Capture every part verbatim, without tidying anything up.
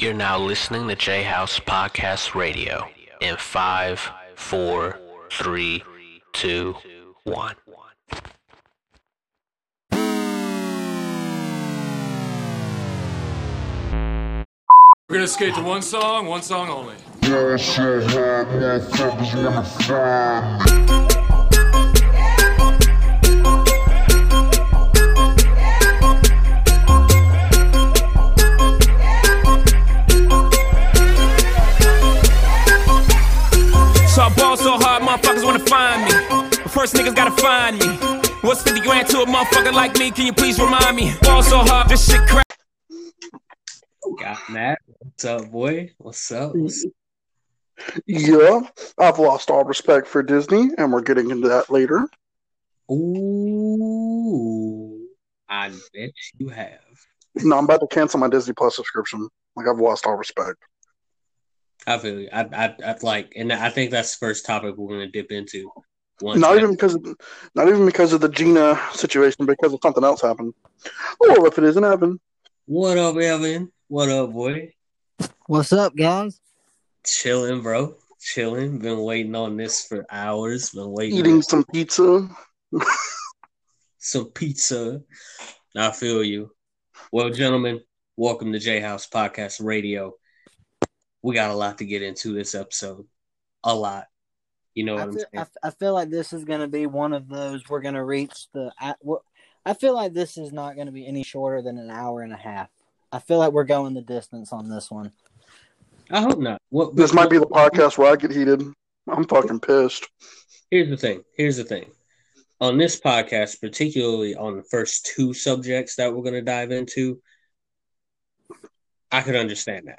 You're now listening to J House Podcast Radio in five, four, three, two, one. We're gonna skate to one song, one song only. So I ball so hard, motherfuckers wanna find me. But first niggas gotta find me. What's fifty grand to a motherfucker like me? Can you please remind me? Ball so hard, this shit crack. Got mad. What's up, boy? What's up? What's up? Yeah, I've lost all respect for Disney, and we're getting into that later. Ooh, I bet you have. No, I'm about to cancel my Disney Plus subscription. Like, I've lost all respect. I feel you. I, I, I like, and I think that's the first topic we're going to dip into. Once not even because, of, not even because of the Gina situation, because of something else happened. Or if it isn't Evan. What up, Evan? What up, boy? What's up, guys? Chilling, bro. Chilling. Been waiting on this for hours. Been waiting. Eating on some pizza. Some pizza. I feel you. Well, gentlemen, welcome to J House Podcast Radio. We got a lot to get into this episode. A lot. You know what I feel, I'm saying? I, I feel like this is going to be one of those we're going to reach the... I, I feel like this is not going to be any shorter than an hour and a half. I feel like we're going the distance on this one. I hope not. What, this might be the podcast where I get heated. I'm fucking pissed. Here's the thing. Here's the thing. On this podcast, particularly on the first two subjects that we're going to dive into, I could understand that.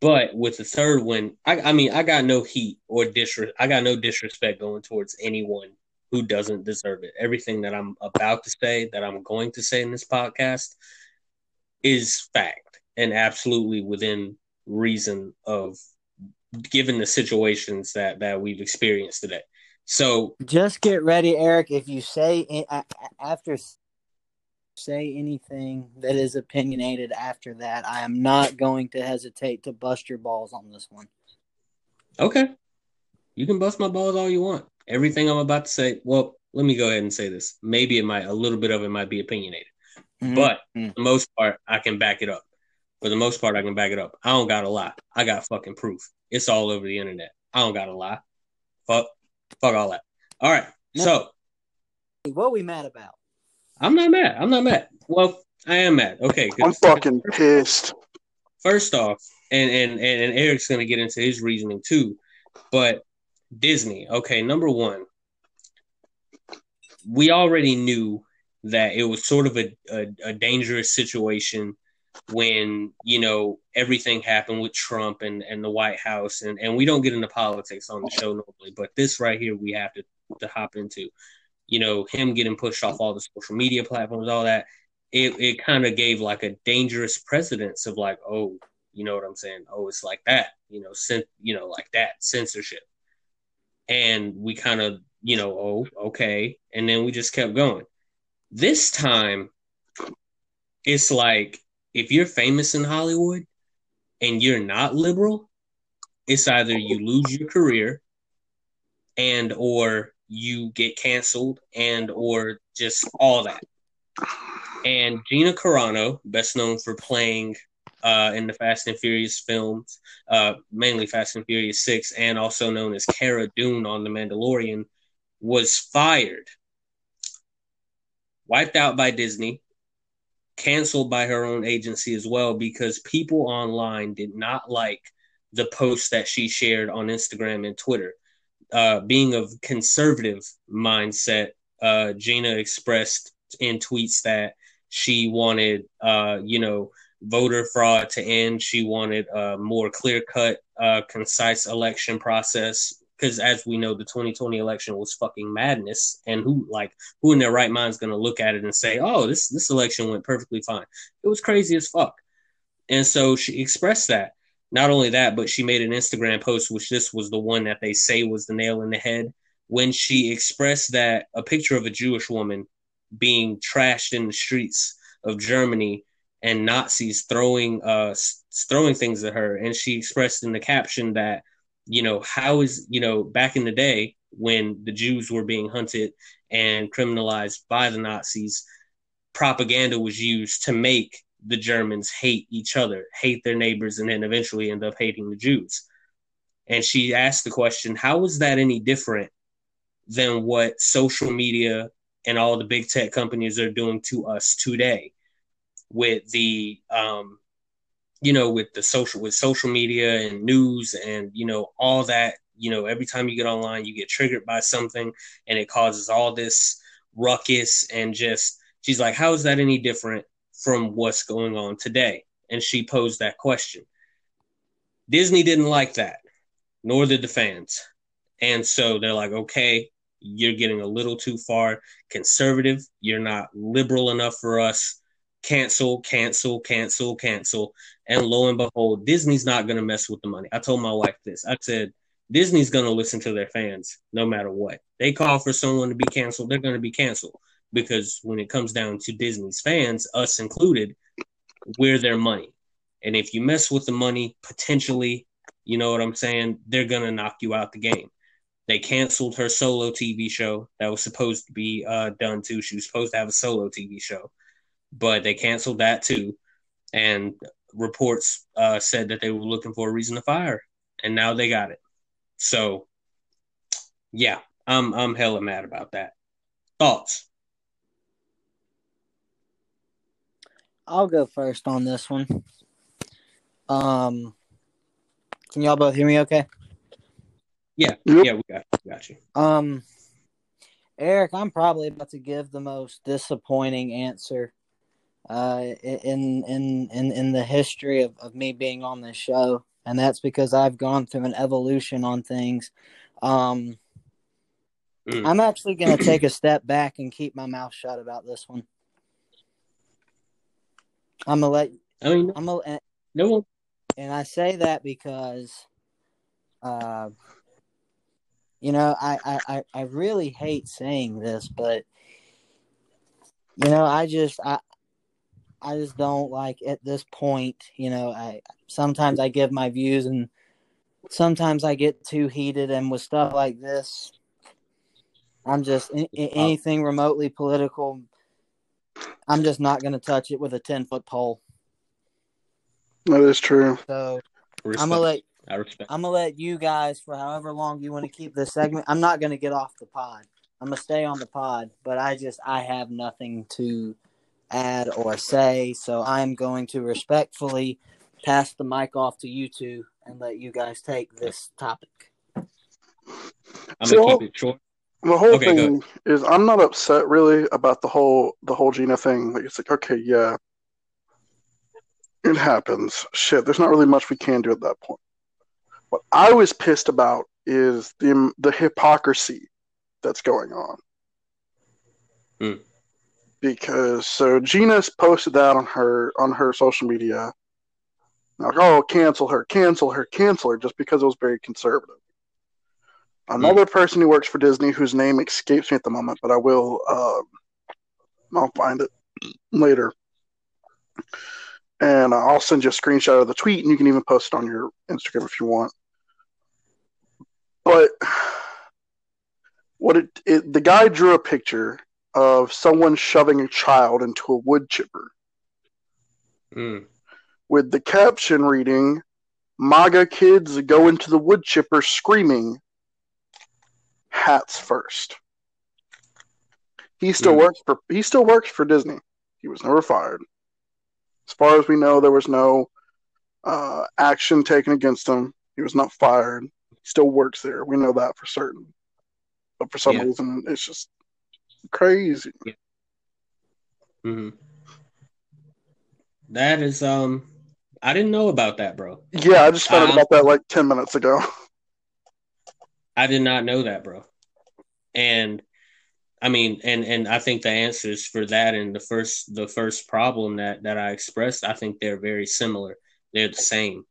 But with the third one, I, I mean, I got no heat or disres- I got no disrespect going towards anyone who doesn't deserve it. Everything that I'm about to say, that I'm going to say in this podcast, is fact and absolutely within reason of given the situations that, that we've experienced today. So just get ready, Eric. If you say after say anything that is opinionated after that, I am not going to hesitate to bust your balls on this one. Okay. You can bust my balls all you want. Everything I'm about to say, well, let me go ahead and say this. Maybe it might, a little bit of it might be opinionated. Mm-hmm. But for the most part, I can back it up. For the most part, I can back it up. I don't got to lie. I got fucking proof. It's all over the internet. I don't got to lie. Fuck. Fuck all that. All right. No. So. What are we mad about? I'm not mad. I'm not mad. Well, I am mad. Okay. I'm fucking pissed. First off, and, and, and Eric's going to get into his reasoning too, but Disney. Okay, number one, we already knew that it was sort of a, a, a dangerous situation when, you know, everything happened with Trump and, and the White House. And, and we don't get into politics on the show normally, but this right here we have to, to hop into. You know, him getting pushed off all the social media platforms, all that. It, it kind of gave like a dangerous precedence of like, oh, you know what I'm saying? Oh, it's like that, you know, cen- you know, like that censorship. And we kind of, you know, oh, okay. And then we just kept going. This time, it's like, if you're famous in Hollywood and you're not liberal, it's either you lose your career and or you get canceled and or just all that. And Gina Carano, best known for playing Uh, in the Fast and Furious films, uh, mainly Fast and Furious six, and also known as Cara Dune on The Mandalorian, was fired, wiped out by Disney, canceled by her own agency as well, because people online did not like the posts that she shared on Instagram and Twitter. Uh, being of conservative mindset, uh, Gina expressed in tweets that she wanted, uh, you know, voter fraud to end. She wanted a more clear-cut, uh, concise election process because, as we know, the twenty twenty election was fucking madness. And who, like, who in their right mind is going to look at it and say, "Oh, this this election went perfectly fine"? It was crazy as fuck. And so she expressed that. Not only that, but she made an Instagram post, which this was the one that they say was the nail in the head, when she expressed that a picture of a Jewish woman being trashed in the streets of Germany. and Nazis throwing uh throwing things at her. And she expressed in the caption that, you know, how is, you know, back in the day when the Jews were being hunted and criminalized by the Nazis, propaganda was used to make the Germans hate each other, hate their neighbors, and then eventually end up hating the Jews. And she asked the question, how is that any different than what social media and all the big tech companies are doing to us today with the, um, you know, with the social, with social media and news and, you know, all that, you know, every time you get online, you get triggered by something and it causes all this ruckus. And just, she's like, how is that any different from what's going on today? And she posed that question. Disney didn't like that, nor did the fans. And so they're like, okay, you're getting a little too far conservative. You're not liberal enough for us. Cancel, cancel, cancel, cancel. And lo and behold, Disney's not going to mess with the money. I told my wife this. I said, Disney's going to listen to their fans no matter what. They call for someone to be canceled, they're going to be canceled. Because when it comes down to Disney's fans, us included, we're their money. And if you mess with the money, potentially, you know what I'm saying, they're going to knock you out the game. They canceled her solo T V show that was supposed to be uh, done too. She was supposed to have a solo T V show, but they canceled that too. And reports uh, said that they were looking for a reason to fire, and now they got it. So, yeah, I'm I'm hella mad about that. Thoughts? I'll go first on this one. Um, can y'all both hear me okay? Yeah, yeah, we got, we got you. Um, Eric, I'm probably about to give the most disappointing answer uh, in in in in the history of, of me being on this show, and that's because I've gone through an evolution on things. Um, mm. I'm actually going to take a step back and keep my mouth shut about this one. I'm gonna let. I mean, I'm gonna, no. And I say that because, uh. You know, I, I, I really hate saying this, but, you know, I just I I just don't like at this point, you know, I sometimes I give my views and sometimes I get too heated, and with stuff like this, I'm just in, in anything remotely political, I'm just not going to touch it with a ten-foot pole. That is true. So Respect. I'm going to let I respect. I'm going to let you guys, for however long you want to keep this segment, I'm not going to get off the pod. I'm going to stay on the pod, but I just, I have nothing to add or say, so I'm going to respectfully pass the mic off to you two and let you guys take this topic. I'm so going to keep it short. The whole okay, thing is I'm not upset, really, about the whole the whole Gina thing. Like, it's like, okay, yeah, it happens. Shit, there's not really much we can do at that point. What I was pissed about is the the hypocrisy that's going on. Mm. Because so Gina's posted that on her on her social media. Like, oh, cancel her, cancel her, cancel her, just because it was very conservative. Another mm. person who works for Disney, whose name escapes me at the moment, but I will uh, I'll find it later. And I'll send you a screenshot of the tweet, and you can even post it on your Instagram if you want. But what it, it the guy drew a picture of someone shoving a child into a wood chipper mm. with the caption reading, MAGA kids go into the wood chipper screaming, hats first. He still mm. works for he still works for Disney. He was never fired. As far as we know, there was no uh, action taken against him. He was not fired. He still works there. We know that for certain. But for some yeah. reason, it's just crazy. Yeah. Mm-hmm. That is, um, I didn't know about that, bro. Yeah, I just found out um, about that like ten minutes ago. I did not know that, bro. And I mean, and, and I think the answers for that and the first the first problem that, that I expressed, I think they're very similar. They're the same.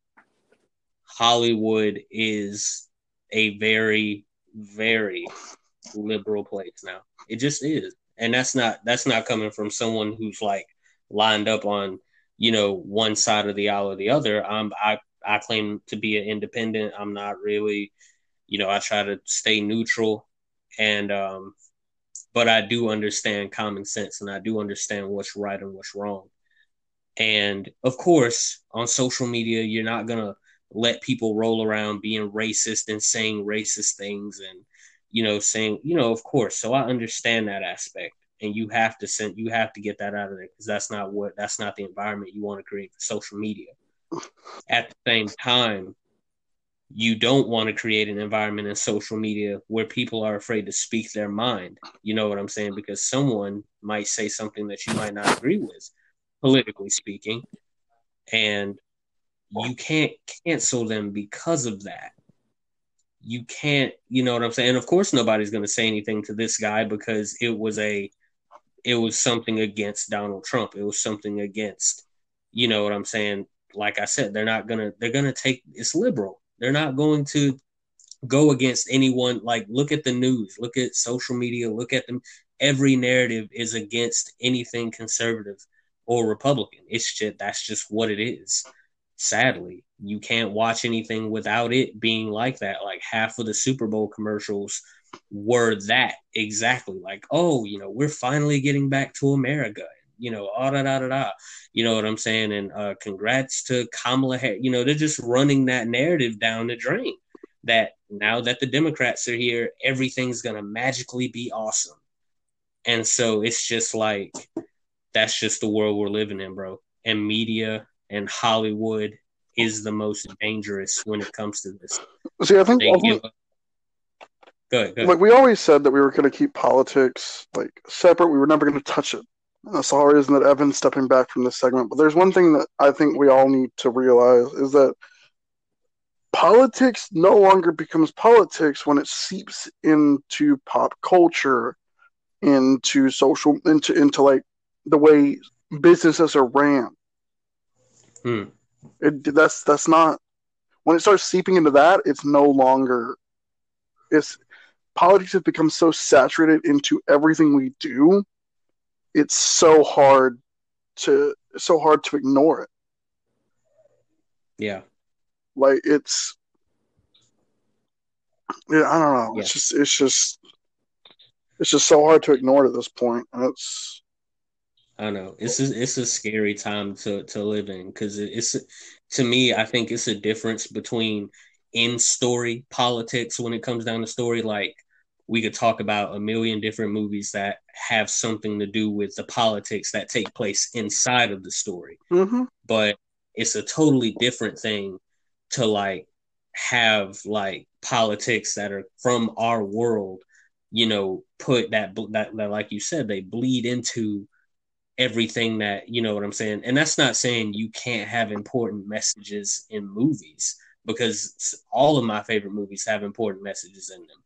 Hollywood is a very, very liberal place now. It just is. And that's not that's not coming from someone who's like lined up on you know, one side of the aisle or the other. I'm, I, I claim to be an independent. I'm not really, you know, I try to stay neutral, and um, but I do understand common sense, and I do understand what's right and what's wrong. And of course, on social media, you're not going to let people roll around being racist and saying racist things and, you know, saying, you know, of course. So I understand that aspect. And you have to send, you have to get that out of there, because that's not what, that's not the environment you want to create for social media. At the same time, you don't want to create an environment in social media where people are afraid to speak their mind. You know what I'm saying? Because someone might say something that you might not agree with, politically speaking, and you can't cancel them because of that. You can't, you know what I'm saying? And of course, nobody's going to say anything to this guy because it was a, it was something against Donald Trump. It was something against, you know what I'm saying? Like I said, they're not going to, they're going to take, it's liberal. They're not going to go against anyone. Like, look at the news, look at social media, look at them. Every narrative is against anything conservative or Republican. It's just, that's just what it is. Sadly, you can't watch anything without it being like that. Like, half of the Super Bowl commercials were that exactly. Like, oh, you know, we're finally getting back to America. You know, ah, da, da, da, da. You know what I'm saying? And uh, congrats to Kamala Harris. You know, they're just running that narrative down the drain that now that the Democrats are here, everything's going to magically be awesome. And so it's just like, that's just the world we're living in, bro. And media and Hollywood is the most dangerous when it comes to this. See, I think... Give... Go ahead, go ahead. Like, we always said that we were going to keep politics, like, separate. We were never going to touch it. That's the whole reason that Evan's stepping back from this segment. But there's one thing that I think we all need to realize is that politics no longer becomes politics when it seeps into pop culture, into social, into, into like, the way businesses are ran. Hmm. It, that's that's not when it starts seeping into that. It's no longer. It's politics has become so saturated into everything we do. It's so hard to so hard to ignore it. Yeah, like it's. Yeah, I don't know. Yeah. It's just it's just it's just so hard to ignore it at this point. And it's. I know it's a, it's a scary time to, to live in, because it's, to me, I think it's a difference between in-story politics when it comes down to story. Like, we could talk about a million different movies that have something to do with the politics that take place inside of the story. Mm-hmm. But it's a totally different thing to like have like politics that are from our world, you know, put that, that, that like you said, they bleed into everything that, you know what I'm saying? And that's not saying you can't have important messages in movies, because all of my favorite movies have important messages in them,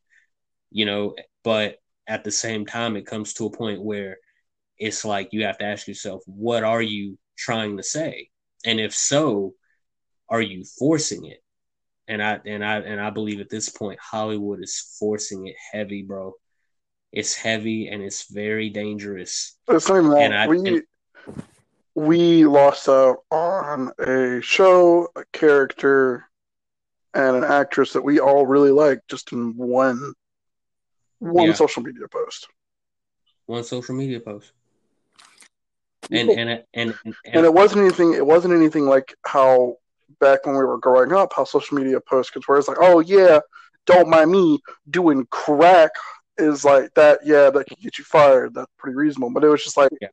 you know, but at the same time, it comes to a point where it's like, you have to ask yourself, what are you trying to say? And if so, are you forcing it? And I, and I, and I believe at this point, Hollywood is forcing it heavy, bro. It's heavy and it's very dangerous. It's not even that. And I, we, and... we lost out on a show, a character, and an actress that we all really like just in one one yeah. social media post. One social media post. And and, and and and and it wasn't anything. It wasn't anything like how back when we were growing up, how social media posts could where it's like, oh yeah, don't mind me doing crack. Is like that, yeah, that could get you fired. That's pretty reasonable. But it was just like yeah.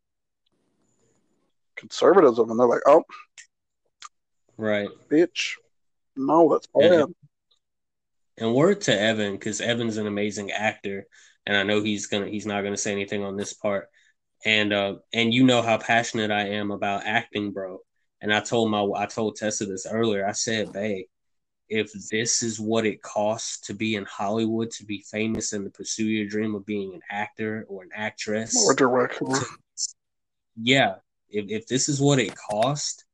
conservatism, and they're like, oh, right, bitch. No, that's bad. And, and word to Evan, because Evan's an amazing actor, and I know he's gonna, he's not gonna say anything on this part. And uh, and you know how passionate I am about acting, bro. And I told my, I told Tessa this earlier. I said, babe, if this is what it costs to be in Hollywood, to be famous and to pursue your dream of being an actor or an actress. Or director. Yeah. If, if this is what it costs,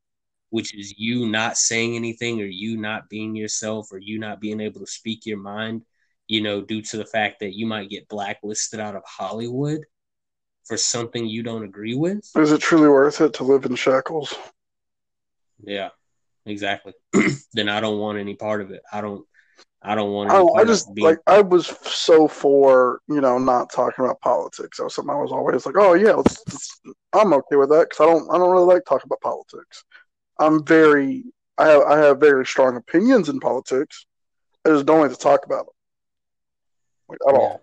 which is you not saying anything or you not being yourself or you not being able to speak your mind, you know, due to the fact that you might get blacklisted out of Hollywood for something you don't agree with. Is it truly worth it to live in shackles? Yeah, exactly. Then I don't want any part of it. I don't. I don't want. Any I, part I just of like. I was so for you know not talking about politics. That was something I was always like, oh yeah, let's, let's, I'm okay with that because I don't. I don't really like talking about politics. I'm very. I have. I have very strong opinions in politics. I just don't like to talk about them, like at yeah. all.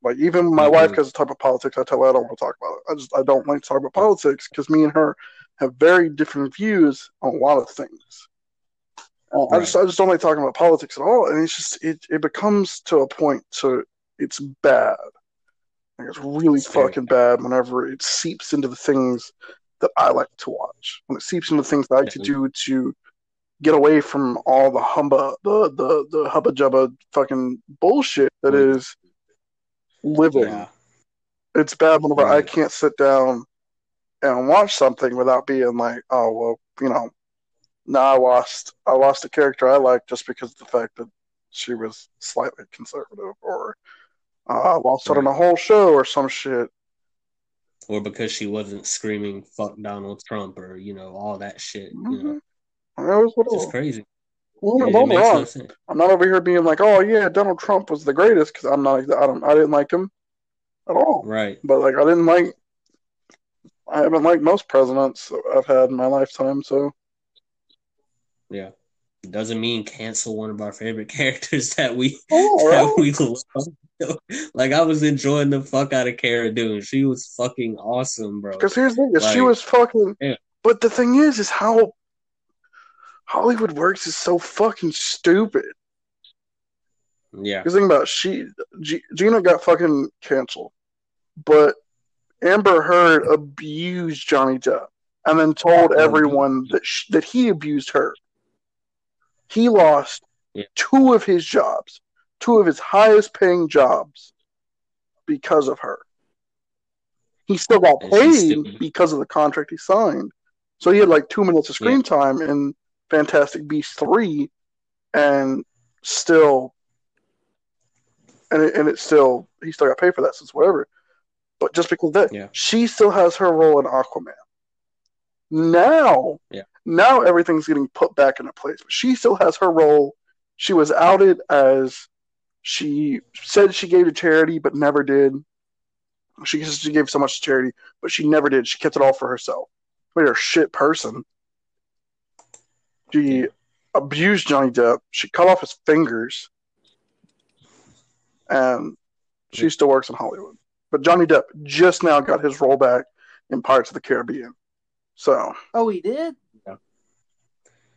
Like, even my mm-hmm. wife has a type of politics. I tell her I don't want to talk about it. I just I don't like to talk about politics because me and her have very different views on a lot of things. Uh, right. I just I just don't like talking about politics at all. And it's just it, it becomes to a point to it's bad. Like, it's really it's fucking bad. bad whenever it seeps into the things that I like to watch. When it seeps into the things that I like to do to get away from all the humba the the, the hubba jubba fucking bullshit that mm-hmm. is living. Yeah. It's bad whenever right. I can't sit down and watch something without being like, oh well, you know, no, nah, I lost I lost a character I liked just because of the fact that she was slightly conservative, or uh, I lost right. out on a whole show or some shit. Or because she wasn't screaming fuck Donald Trump or, you know, all that shit. Mm-hmm. You know. That was what it's just crazy. Well, yeah, no I'm not over here being like, "Oh yeah, Donald Trump was the greatest," because I'm not. I don't. I didn't like him at all. Right. But like, I didn't like. I haven't liked most presidents I've had in my lifetime. So. Yeah, it doesn't mean cancel one of our favorite characters that we oh, that really? we love. Like, I was enjoying the fuck out of Cara Dune. She was fucking awesome, bro. Because here's the thing: like, she was fucking. Yeah. But the thing is, is how. Hollywood works is so fucking stupid. Yeah. Because think about it, she G, Gina got fucking canceled, but Amber Heard abused Johnny Depp and then told everyone that she, that he abused her. He lost yeah. two of his jobs, two of his highest paying jobs, because of her. He still got paid because of the contract he signed, so he had like two minutes of screen yeah. time and. Fantastic Beasts three, and still, and it, and it still, he still got paid for that since whatever. But just because that, yeah. she still has her role in Aquaman. Now, yeah. now everything's getting put back into place. But she still has her role. She was outed as she said she gave to charity, but never did. She she gave so much to charity, but she never did. She kept it all for herself. Made her a shit person. She abused Johnny Depp. She cut off his fingers. And she still works in Hollywood. But Johnny Depp just now got his role back in Pirates of the Caribbean. So. Oh, he did? Yeah.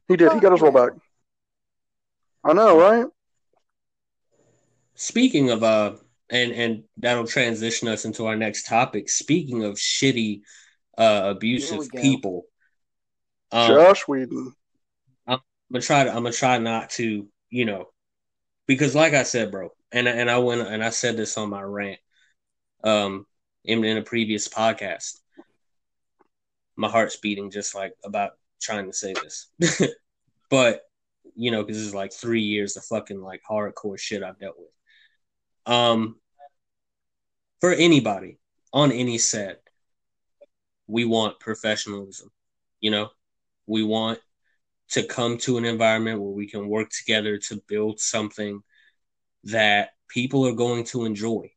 He did. He got his role back. I know, right? Speaking of, uh, and, and that'll transition us into our next topic. Speaking of shitty, uh, abusive people. Um, Joss Whedon. I'm gonna try to. I'm gonna try not to, you know, because like I said, bro, and and I went and I said this on my rant, um, in, in a previous podcast. My heart's beating just like about trying to say this, but you know, because it's like three years of fucking like hardcore shit I've dealt with. Um, for anybody on any set, we want professionalism. You know, we want. To come to an environment where we can work together to build something that people are going to enjoy.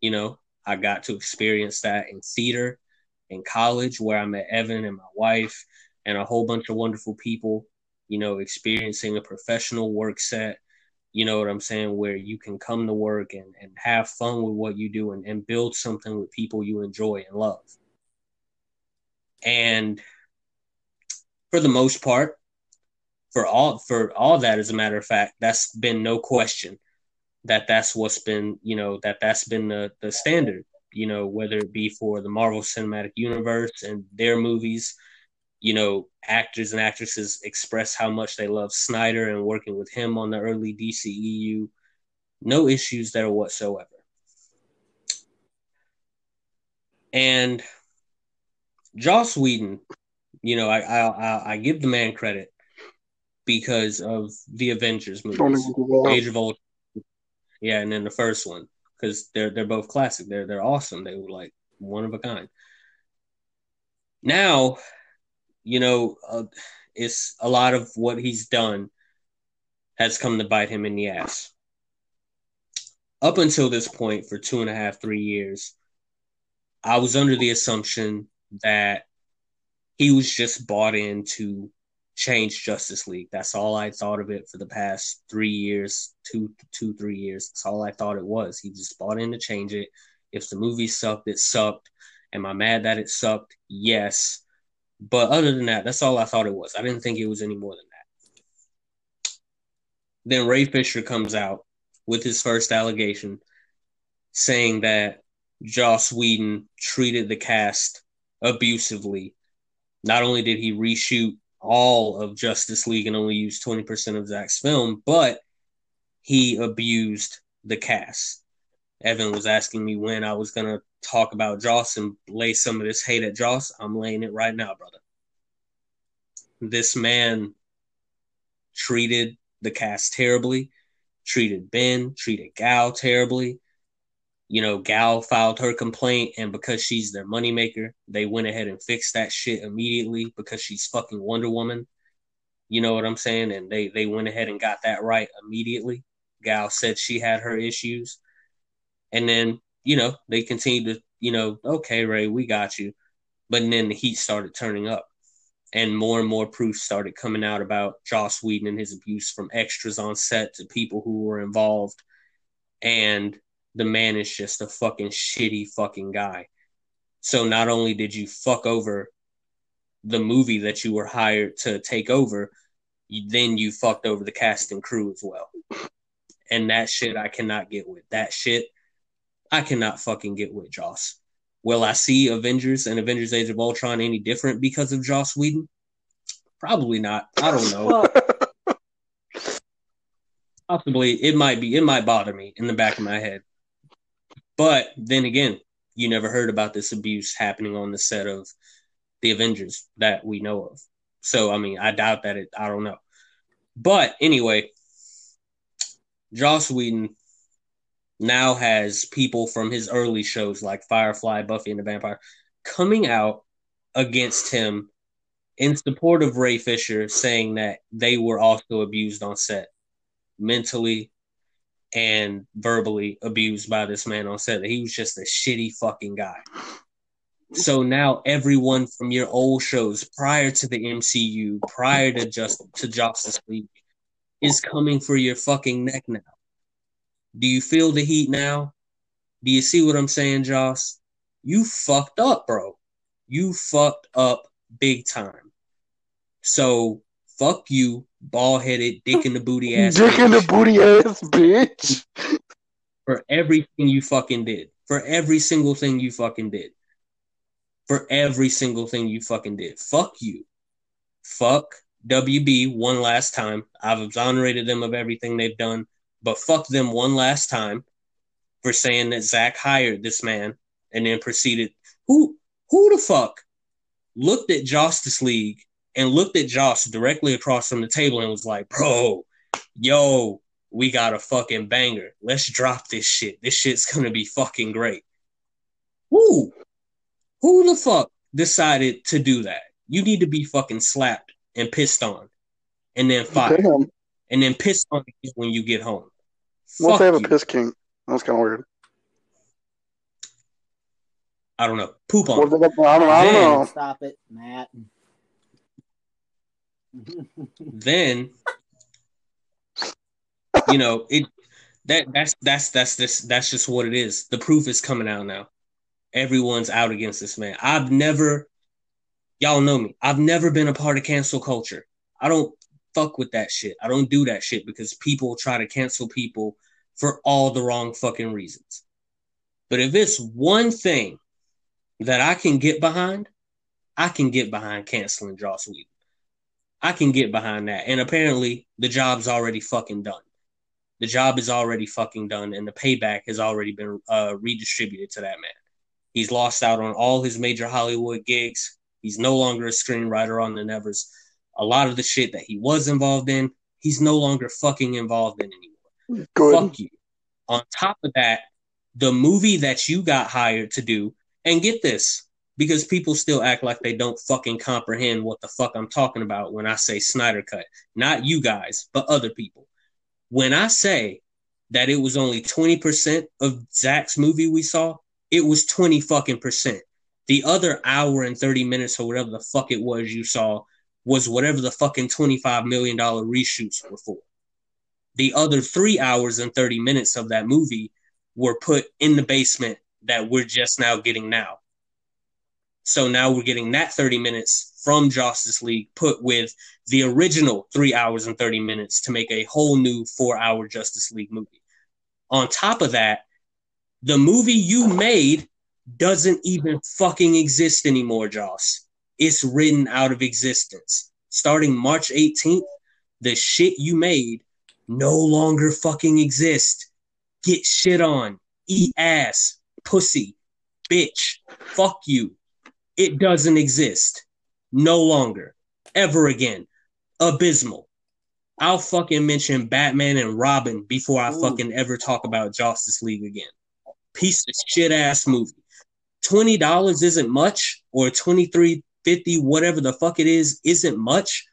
You know, I got to experience that in theater, in college, where I met Evan and my wife and a whole bunch of wonderful people, you know, experiencing a professional work set, you know what I'm saying, where you can come to work and, and have fun with what you do and, and build something with people you enjoy and love. And for the most part, For all for all that, as a matter of fact, that's been no question that that's what's been, you know, that that's been the, the standard, you know, whether it be for the Marvel Cinematic Universe and their movies, you know, actors and actresses express how much they love Snyder and working with him on the early D C E U. No issues there whatsoever. And Joss Whedon, you know, I I, I give the man credit. Because of the Avengers movies, Age of Ultron, yeah, and then the first one, because they're they're both classic. They're they're awesome. They were like one of a kind. Now, you know, uh, it's a lot of what he's done has come to bite him in the ass. Up until this point, for two and a half, three years, I was under the assumption that he was just bought in to change Justice League. That's all I thought of it for the past three years, two, two, three years. That's all I thought it was. He just bought in to change it. If the movie sucked, it sucked. Am I mad that it sucked? Yes. But other than that, that's all I thought it was. I didn't think it was any more than that. Then Ray Fisher comes out with his first allegation saying that Joss Whedon treated the cast abusively. Not only did he reshoot all of Justice League and only used twenty percent of Zach's film, but he abused the cast. Evan was asking me when I was going to talk about Joss and lay some of this hate at Joss. I'm laying it right now, brother. This man treated the cast terribly, treated Ben, treated Gal terribly. You know, Gal filed her complaint, and because she's their moneymaker, they went ahead and fixed that shit immediately because she's fucking Wonder Woman. You know what I'm saying? And they, they went ahead and got that right immediately. Gal said she had her issues. And then, you know, they continued to, you know, okay, Ray, we got you. But then the heat started turning up, and more and more proof started coming out about Joss Whedon and his abuse, from extras on set to people who were involved. And the man is just a fucking shitty fucking guy. So not only did you fuck over the movie that you were hired to take over, then you fucked over the cast and crew as well. And that shit I cannot get with. That shit I cannot fucking get with, Joss. Will I see Avengers and Avengers Age of Ultron any different because of Joss Whedon? Probably not. I don't know. Possibly. It might be. It might bother me in the back of my head. But then again, you never heard about this abuse happening on the set of the Avengers that we know of. So, I mean, I doubt that it, I don't know. But anyway, Joss Whedon now has people from his early shows like Firefly, Buffy and the Vampire coming out against him in support of Ray Fisher, saying that they were also abused on set, mentally and verbally abused by this man on set, that he was just a shitty fucking guy. So now everyone from your old shows prior to the M C U, prior to just to Justice League, is coming for your fucking neck now. Do you feel the heat now? Do you see what I'm saying, Joss? You fucked up, bro. You fucked up big time. So, fuck you, bald-headed, dick in the booty ass dick bitch. in the booty ass bitch. For everything you fucking did. For every single thing you fucking did. For every single thing you fucking did. Fuck you. Fuck W B one last time. I've exonerated them of everything they've done. But fuck them one last time for saying that Zach hired this man and then proceeded. Who who the fuck looked at Justice League and looked at Joss directly across from the table and was like, bro, yo, we got a fucking banger. Let's drop this shit. This shit's going to be fucking great. Who? Who the fuck decided to do that? You need to be fucking slapped and pissed on and then fired. Damn. And then pissed on you when you get home. Once they have a piss king. That's kind of weird. I don't know. Poop on. Well, I don't, I don't then, know. Stop it, Matt. Then, you know it. That that's that's that's this that's just what it is. The proof is coming out now. Everyone's out against this man. I've never, y'all know me. I've never been a part of cancel culture. I don't fuck with that shit. I don't do that shit because people try to cancel people for all the wrong fucking reasons. But if it's one thing that I can get behind, I can get behind canceling Joss Whedon. I can get behind that. And apparently the job's already fucking done. The job is already fucking done, and the payback has already been uh, redistributed to that man. He's lost out on all his major Hollywood gigs. He's no longer a screenwriter on the Nevers. A lot of the shit that he was involved in, he's no longer fucking involved in anymore. Good. Fuck you. On top of that, the movie that you got hired to do, and get this, because people still act like they don't fucking comprehend what the fuck I'm talking about when I say Snyder Cut. Not you guys, but other people. When I say that it was only twenty percent of Zach's movie we saw, it was twenty fucking percent. The other hour and thirty minutes or whatever the fuck it was you saw was whatever the fucking twenty-five million dollars reshoots were for. The other three hours and thirty minutes of that movie were put in the basement that we're just now getting now. So now we're getting that thirty minutes from Justice League put with the original three hours and thirty minutes to make a whole new four-hour Justice League movie. On top of that, the movie you made doesn't even fucking exist anymore, Joss. It's written out of existence. Starting March eighteenth, the shit you made no longer fucking exists. Get shit on. Eat ass. Pussy. Bitch. Fuck you. It doesn't exist. No longer. Ever again. Abysmal. I'll fucking mention Batman and Robin before I Ooh. fucking ever talk about Justice League again. Piece of shit ass movie. twenty dollars isn't much, or twenty-three fifty, whatever the fuck it is, isn't much.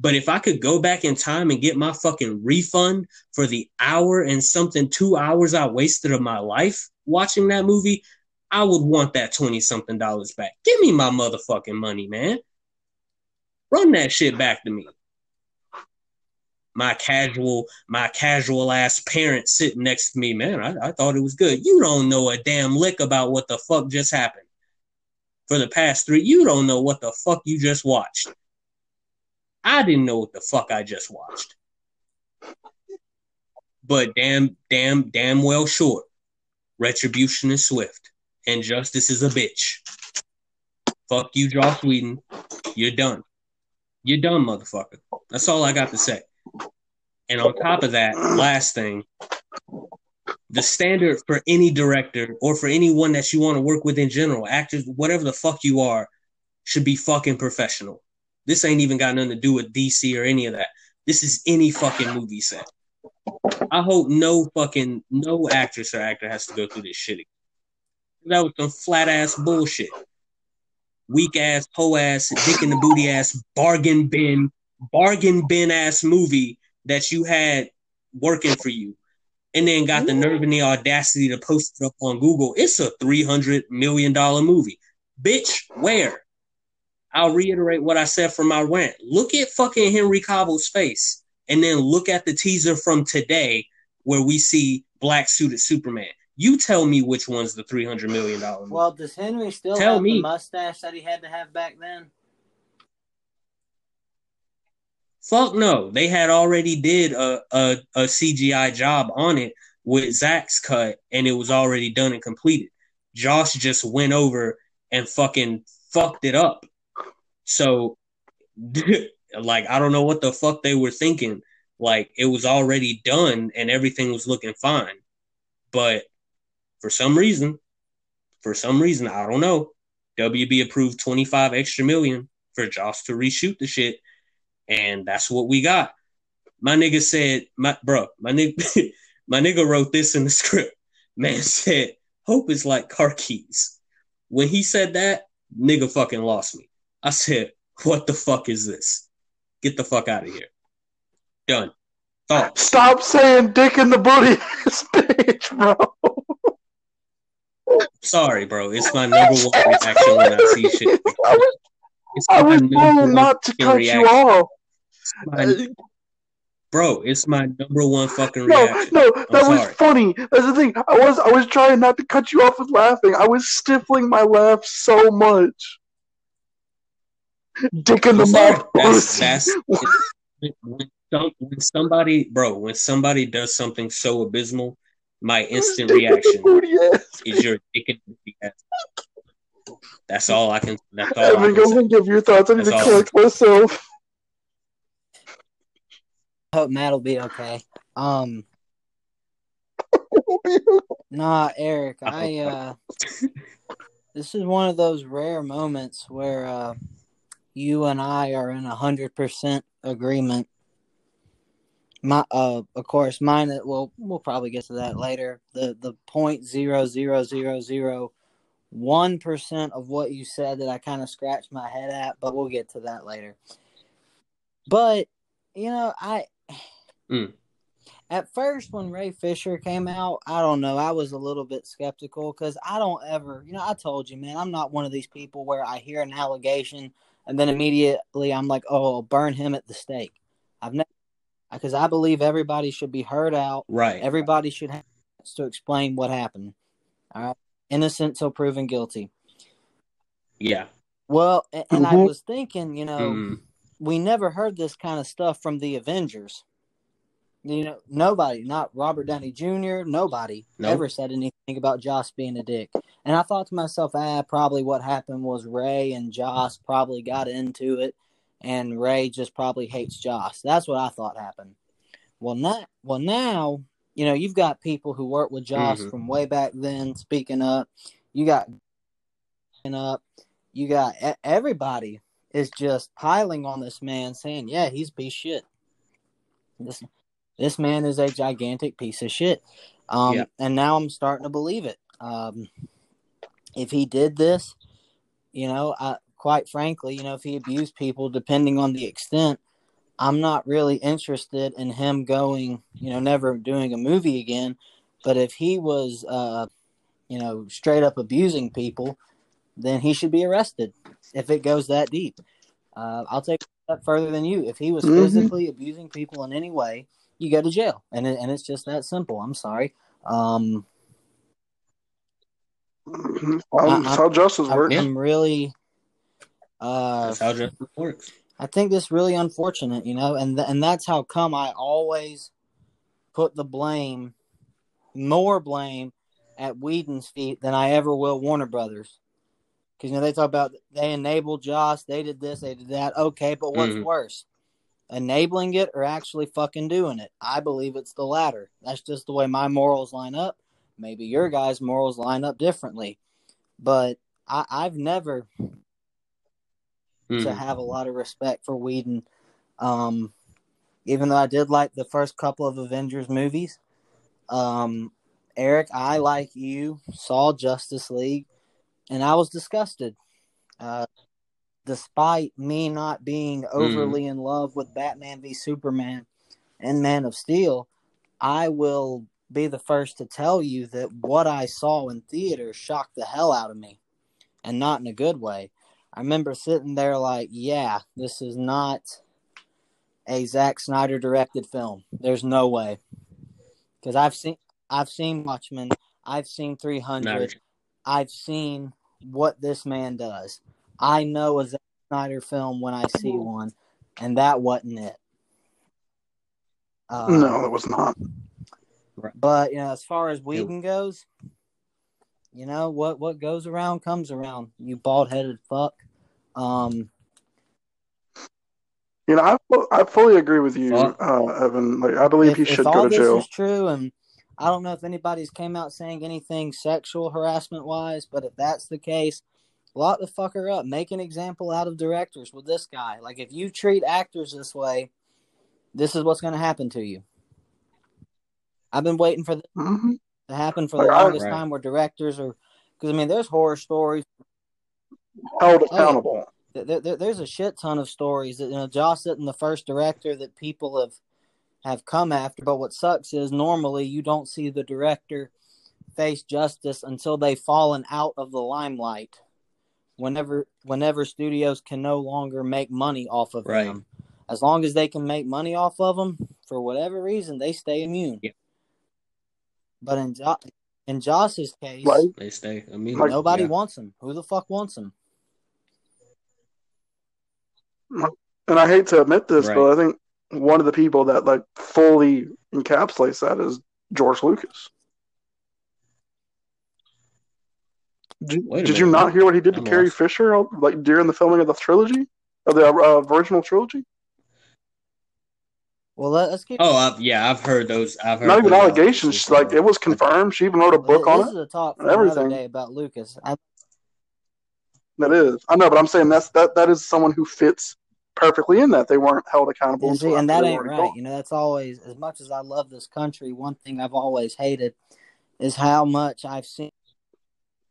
But if I could go back in time and get my fucking refund for the hour and something, two hours I wasted of my life watching that movie, I would want that twenty-something dollars back. Give me my motherfucking money, man. Run that shit back to me. My casual, my casual ass parent sitting next to me, man, I, I thought it was good. You don't know a damn lick about what the fuck just happened. For the past three, you don't know what the fuck you just watched. I didn't know what the fuck I just watched. But damn, damn, damn well sure. Retribution is swift. And justice is a bitch. Fuck you, Joss Whedon. You're done. You're done, motherfucker. That's all I got to say. And on top of that, last thing, the standard for any director or for anyone that you want to work with in general, actors, whatever the fuck you are, should be fucking professional. This ain't even got nothing to do with D C or any of that. This is any fucking movie set. I hope no fucking, no actress or actor has to go through this shit again. That was some flat-ass bullshit. Weak-ass, hoe-ass, dick-in-the-booty-ass, bargain bin, bargain bin-ass movie that you had working for you and then got the nerve and the audacity to post it up on Google. It's a three hundred million dollars movie. Bitch, where? I'll reiterate what I said from my rant. Look at fucking Henry Cavill's face and then look at the teaser from today where we see black-suited Superman. You tell me which one's the three hundred million dollars movie. Well, does Henry still tell have me. the mustache that he had to have back then? Fuck no. They had already did a, a, a C G I job on it with Zach's cut, and it was already done and completed. Josh just went over and fucking fucked it up. So, like, I don't know what the fuck they were thinking. Like, it was already done, and everything was looking fine. But For some reason, for some reason, I don't know, W B approved twenty-five extra million for Joss to reshoot the shit, and that's what we got. My nigga said, my bro, my nigga, my nigga wrote this in the script. Man said, hope is like car keys. When he said that, nigga fucking lost me. I said, what the fuck is this? Get the fuck out of here. Done. Thoughts? Stop saying dick in the booty ass bitch, bro. Sorry, bro. It's my number one reaction when I see shit. It's I was trying not to cut reaction. you off. It's my, bro, it's my number one fucking no, reaction. No, that I'm was sorry. funny. That's the thing. I was I was trying not to cut you off with laughing. I was stifling my laugh so much. Dick in I'm the mouth. That's, that's when, some, when somebody, bro, when somebody does something so abysmal, my instant reaction is your dick and booty ass. That's all I can. That's all Evan, I can go and give your thoughts. I need to collect myself. I hope Matt will be okay. Um, nah, Eric, I. Uh, this is one of those rare moments where uh, you and I are in a hundred percent agreement. My, uh, of course, mine. Well, we'll probably get to that later. The the point zero zero zero zero one percent of what you said that I kind of scratched my head at, but we'll get to that later. But, you know, I... Mm. At first, when Ray Fisher came out, I don't know, I was a little bit skeptical because I don't ever, you know, I told you, man, I'm not one of these people where I hear an allegation and then immediately I'm like, oh, I'll burn him at the stake. I've never, because I believe everybody should be heard out. Right. Everybody should have to explain what happened. All right. Innocent till proven guilty. Yeah. Well, and, and I was thinking, you know, mm. we never heard this kind of stuff from the Avengers. You know, nobody, not Robert Downey Junior, nobody nope. ever said anything about Joss being a dick. And I thought to myself, ah, probably what happened was Ray and Joss probably got into it, and Ray just probably hates Joss. That's what I thought happened. Well, not, well now, you know, you've got people who worked with Joss mm-hmm. from way back then speaking up. You got up. You got everybody is just piling on this man saying, yeah, he's piece of shit. This This man is a gigantic piece of shit. Um, yeah. And now I'm starting to believe it. Um, if he did this, you know, I, quite frankly, you know, if he abused people, depending on the extent, I'm not really interested in him going, you know, never doing a movie again. But if he was, uh, you know, straight up abusing people, then he should be arrested if it goes that deep. Uh, I'll take that further than you. If he was mm-hmm. physically abusing people in any way, you go to jail, and it, and it's just that simple. I'm sorry. Um, um, that's how justice works. I'm really. Uh, that's how justice works. I think it's really unfortunate, you know, and th- and that's how come I always put the blame, more blame, at Whedon's feet than I ever will Warner Brothers, because you know they talk about they enabled Joss, they did this, they did that. Okay, but what's mm-hmm. worse? Enabling it or actually fucking doing it? I believe it's the latter. That's just the way my morals line up. Maybe your guys' morals line up differently. But I, I've never mm. to have a lot of respect for Whedon. Um, even though I did like the first couple of Avengers movies. Um, Eric, I, like you, saw Justice League, and I was disgusted. Uh Despite me not being overly mm. in love with Batman v Superman and Man of Steel, I will be the first to tell you that what I saw in theater shocked the hell out of me, and not in a good way. I remember sitting there like, yeah, this is not a Zack Snyder directed film. There's no way. Because I've seen, I've seen Watchmen. I've seen three hundred. No. I've seen what this man does. I know a Zack Snyder film when I see one, and that wasn't it. Uh, no, it was not. But you know, as far as Whedon goes, you know what what goes around comes around. You bald headed fuck. Um, you know, I I fully agree with you, uh, Evan. Like, I believe if, he should go to jail. If all this is true, and I don't know if anybody's came out saying anything sexual harassment wise, but if that's the case, lock the fucker up. Make an example out of directors with this guy. Like, if you treat actors this way, this is what's going to happen to you. I've been waiting for this mm-hmm. to happen for the like, longest right. time where directors are... Because, I mean, there's horror stories. Held accountable. Hey, there, there, there's a shit ton of stories that, you know, Joss isn't the first director that people have, have come after. But what sucks is normally you don't see the director face justice until they've fallen out of the limelight. Whenever, whenever studios can no longer make money off of right. them, as long as they can make money off of them, for whatever reason, they stay immune. Yeah. But in jo- in Joss's case, right. they stay immune. Nobody yeah. wants them. Who the fuck wants them? And I hate to admit this, right. but I think one of the people that like fully encapsulates that is George Lucas. Did, did you not hear what he did I'm to Carrie lost. Fisher like during the filming of the trilogy, of the uh, original trilogy? Well, let's keep. Oh, I've, yeah, I've heard those. I've heard not even allegations. She's like, it was confirmed. She even wrote a book on it. This is a talk for another day about Lucas. I... That is, I know, but I'm saying that's that that is someone who fits perfectly in that they weren't held accountable. See, and that ain't right. Gone. You know, that's always as much as I love this country. One thing I've always hated is how much I've seen.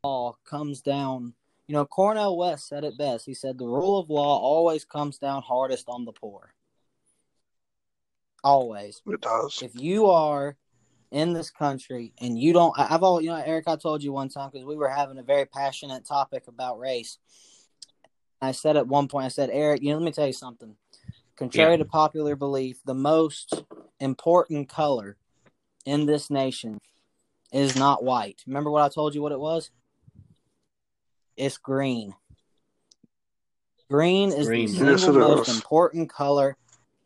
law comes down. You know, Cornel West said it best. He said the rule of law always comes down hardest on the poor. Always. It does. If you are in this country and you don't, I've always, you know, Eric, I told you one time because we were having a very passionate topic about race. I said at one point, I said, Eric, you know, let me tell you something. Contrary yeah. to popular belief, the most important color in this nation is not white. Remember what I told you what it was? It's green. Green is green. the single yes, most is. important color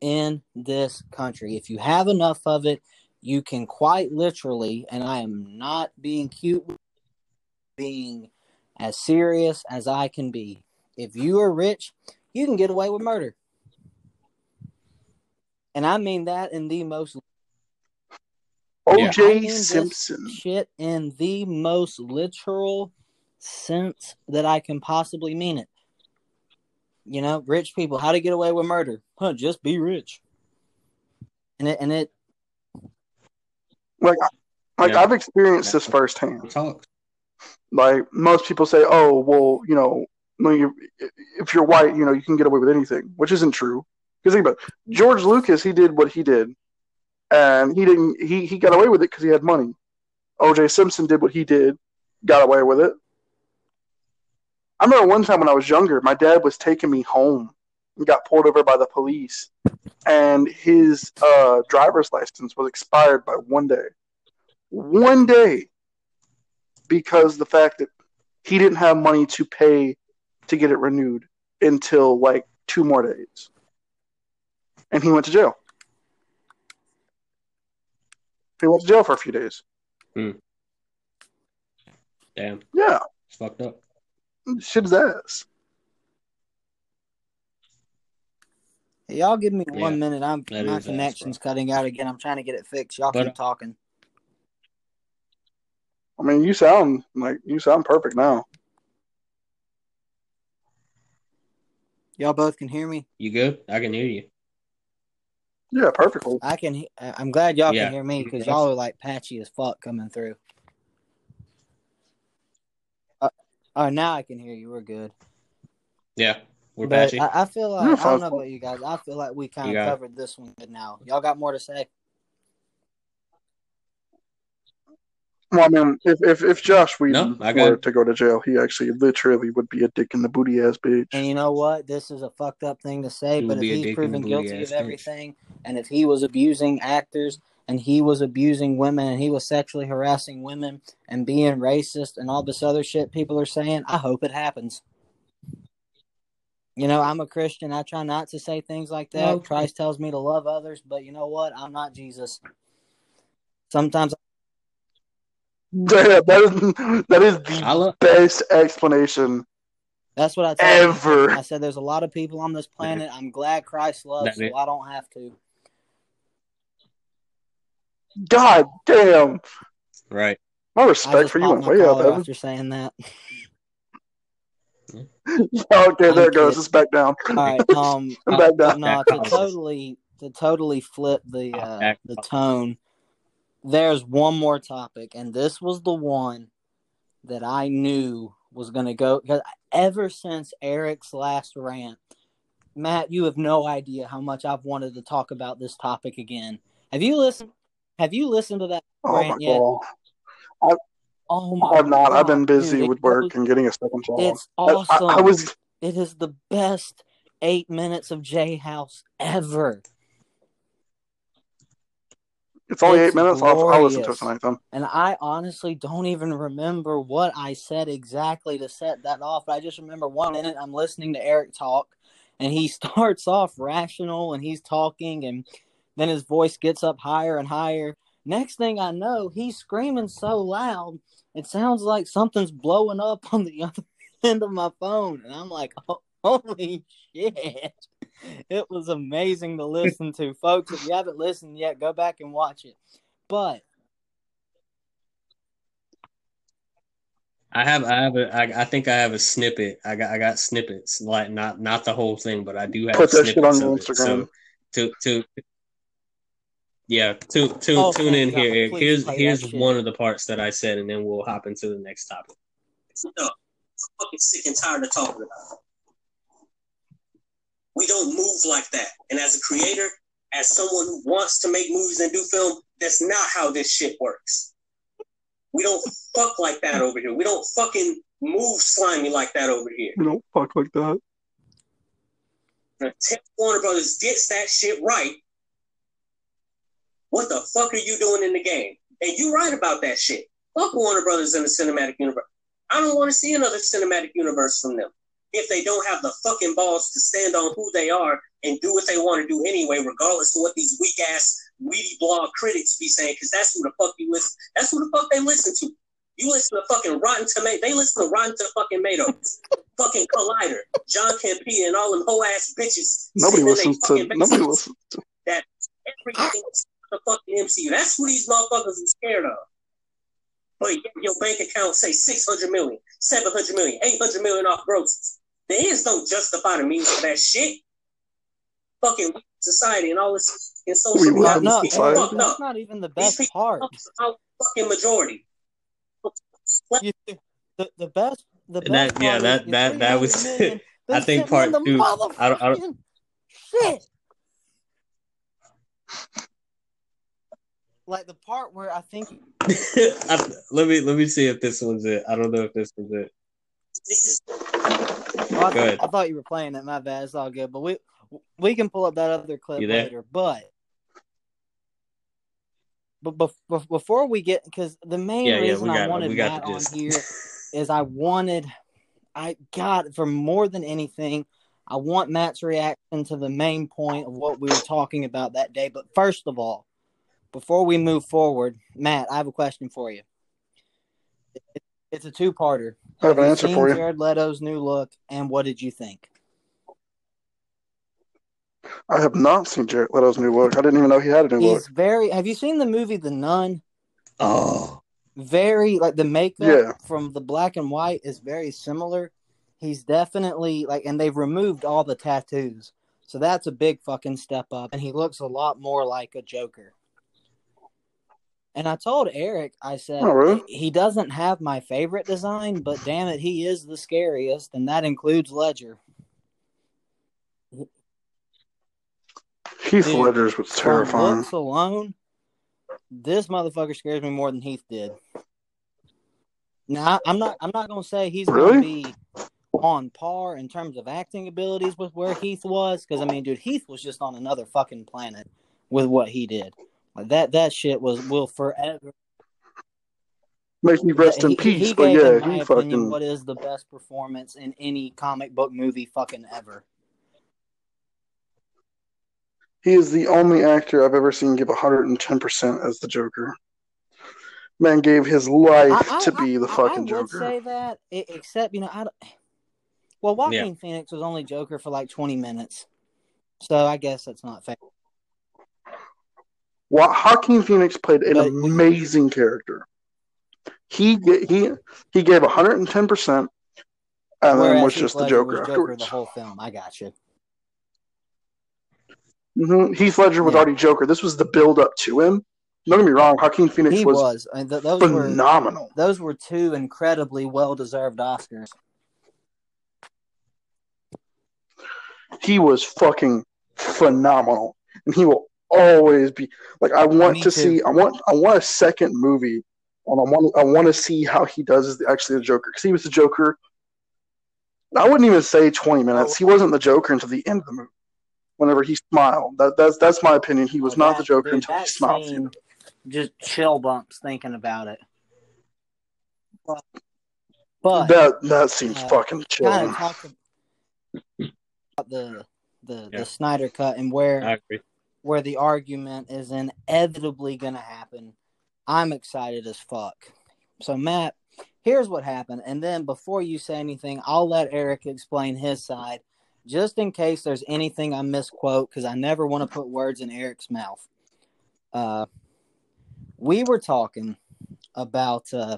in this country. If you have enough of it, you can quite literally, and I am not being cute, being as serious as I can be. If you are rich, you can get away with murder. And I mean that in the most... O J I mean Simpson. Shit in the most literal sense that I can possibly mean it. You know, rich people, how to get away with murder. Huh, just be rich. And it... And it like, like yeah. I've experienced this firsthand. Like, most people say, oh, well, you know, if you're white, you know, you can get away with anything, which isn't true. Because think about it. George Lucas, he did what he did. And he didn't. He, he got away with it because he had money. O J Simpson did what he did, got away with it. I remember one time when I was younger, my dad was taking me home and got pulled over by the police, and his uh, driver's license was expired by one day. One day, because the fact that he didn't have money to pay to get it renewed until like two more days, and he went to jail. He went to jail for a few days. Mm. Damn. Yeah. It's fucked up. Shit his ass. Hey, y'all give me yeah. one minute. I'm that my connection's ass, cutting out again. I'm trying to get it fixed. Y'all but, keep talking. I mean, you sound like you sound perfect now. Y'all both can hear me? You good? I can hear you. Yeah, perfectly. I can. I'm glad y'all yeah. can hear me because y'all are like patchy as fuck coming through. Uh, oh, now I can hear you. We're good. Yeah, we're but patchy. I, I feel like You're I don't know about you guys. I feel like we kind of covered it. This one good now. Y'all got more to say? Well, I mean, if if, if Josh Whedon no, were to go to jail, he actually literally would be a dick in the booty ass bitch. And you know what? This is a fucked up thing to say, he but if he's proven guilty of everything, bitch. And if he was abusing actors, and he was abusing women, and he was sexually harassing women, and being racist, and all this other shit people are saying, I hope it happens. You know, I'm a Christian. I try not to say things like that. No. Christ tells me to love others, but you know what? I'm not Jesus. Sometimes I Damn, that is that is the love, best explanation. That's what I told ever. You. I said there's a lot of people on this planet. I'm glad Christ loves, so I don't have to. God damn! Right. My respect for you went way up, Evan. After saying that. Okay, I'm there it goes. It's back down. All right, um, back down. No, to totally to totally flip the uh, the tone. There's one more topic, and this was the one that I knew was going to go. Because ever since Eric's last rant, Matt, you have no idea how much I've wanted to talk about this topic again. Have you listened? Have you listened to that oh rant my yet? I, oh my! I've not. God, I've been busy dude, with work was, and getting a second job. It's awesome. I, I was. It is the best eight minutes of J House ever. It's only it's eight minutes. I'll, I'll listen to it tonight, then. And I honestly don't even remember what I said exactly to set that off. But I just remember one minute I'm listening to Eric talk, and he starts off rational, and he's talking, and then his voice gets up higher and higher. Next thing I know, he's screaming so loud, it sounds like something's blowing up on the other end of my phone. And I'm like, oh, holy shit. It was amazing to listen to. Folks, if you haven't listened yet, go back and watch it. But I have, I have, a, I, I think I have a snippet. I got, I got snippets, like not, not the whole thing, but I do have Put that snippets shit on your Instagram. So, to, to, yeah, to, to oh, tune in God, here. Here's, here's one of the parts that I said, and then we'll hop into the next topic. stuff I'm fucking sick and tired of talking about. We don't move like that. And as a creator, as someone who wants to make movies and do film, that's not how this shit works. We don't fuck like that over here. We don't fucking move slimy like that over here. We don't fuck like that. If Warner Brothers gets that shit right, what the fuck are you doing in the game? And you right about that shit. Fuck Warner Brothers in the cinematic universe. I don't want to see another cinematic universe from them. If they don't have the fucking balls to stand on who they are and do what they want to do anyway, regardless of what these weak-ass, weedy blog critics be saying, because that's who the fuck you listen, that's who the fuck they listen to. You listen to fucking Rotten Tomatoes, they listen to Rotten to fucking Tomatoes, fucking Collider, John Campia, and all them whole-ass bitches. Nobody listens to, nobody listens to. That everything is the fucking M C U. That's who these motherfuckers are scared of. But your bank account say six hundred million, seven hundred million, eight hundred million off grosses. The ends don't justify the means of that shit. Fucking society and all this and social media. No, that's up. Not even the best these part. Out fucking majority. You, the, the best, the best that, yeah, that that that was. I think part two. I don't. I don't shit. Like the part where I think. I, let me let me see if this one's it. I don't know if this was it. Well, I, th- I thought you were playing it. My bad. It's all good. But we we can pull up that other clip later. But but bef- before we get, because the main yeah, reason yeah, I wanted that on here is I wanted I got for more than anything I want Matt's reaction to the main point of what we were talking about that day. But first of all, before we move forward, Matt, I have a question for you. It, it's a two-parter. I have, have an answer for you. Jared Leto's new look, and what did you think? I have not seen Jared Leto's new look. I didn't even know he had a new He's look. He's very. Have you seen the movie The Nun? Oh, very like the makeup yeah. from the black and white is very similar. He's definitely like, and they've removed all the tattoos, so that's a big fucking step up, and he looks a lot more like a Joker. And I told Eric, I said, oh, really? He doesn't have my favorite design, but damn it, he is the scariest, and that includes Ledger. Heath Dude, Ledger's was terrifying. Looks alone, this motherfucker scares me more than Heath did. Now, I'm not I'm not going to say he's really? going to be on par in terms of acting abilities with where Heath was, because, I mean, dude, Heath was just on another fucking planet with what he did. That that shit was will forever make me rest he, in peace. He, but he yeah, in my he opinion, fucking what is the best performance in any comic book movie fucking ever? He is the only actor I've ever seen give one hundred ten percent as the Joker. Man gave his life I, I, to be the I, fucking Joker. I would Joker. say that, except you know, I don't... well, Joaquin yeah. Phoenix was only Joker for like twenty minutes, so I guess that's not fair. Joaquin Phoenix played an amazing character. He he he gave one hundred ten percent and Whereas then was just the Joker was afterwards. Joker the whole film. I got you. Mm-hmm. Heath Ledger was yeah. already Joker. This was the build up to him. Don't get me wrong. Joaquin Phoenix he was, was. I mean, th- those phenomenal. Were, those were two incredibly well-deserved Oscars. He was fucking phenomenal, and he will always be like I want Me to too. see I want I want a second movie and I want I want to see how he does as the, actually the Joker, because he was the Joker. I wouldn't even say twenty minutes. He wasn't the Joker until the end of the movie. Whenever he smiled, that that's that's my opinion. He was well, not that, the Joker dude, until he smiled. You know? Just chill bumps thinking about it. But, but that that seems uh, fucking chill. About the the, yeah. the Snyder Cut and where. I agree. Where the argument is inevitably going to happen. I'm excited as fuck. So, Matt, here's what happened. And then before you say anything, I'll let Eric explain his side, just in case there's anything I misquote, because I never want to put words in Eric's mouth. Uh, we were talking about uh,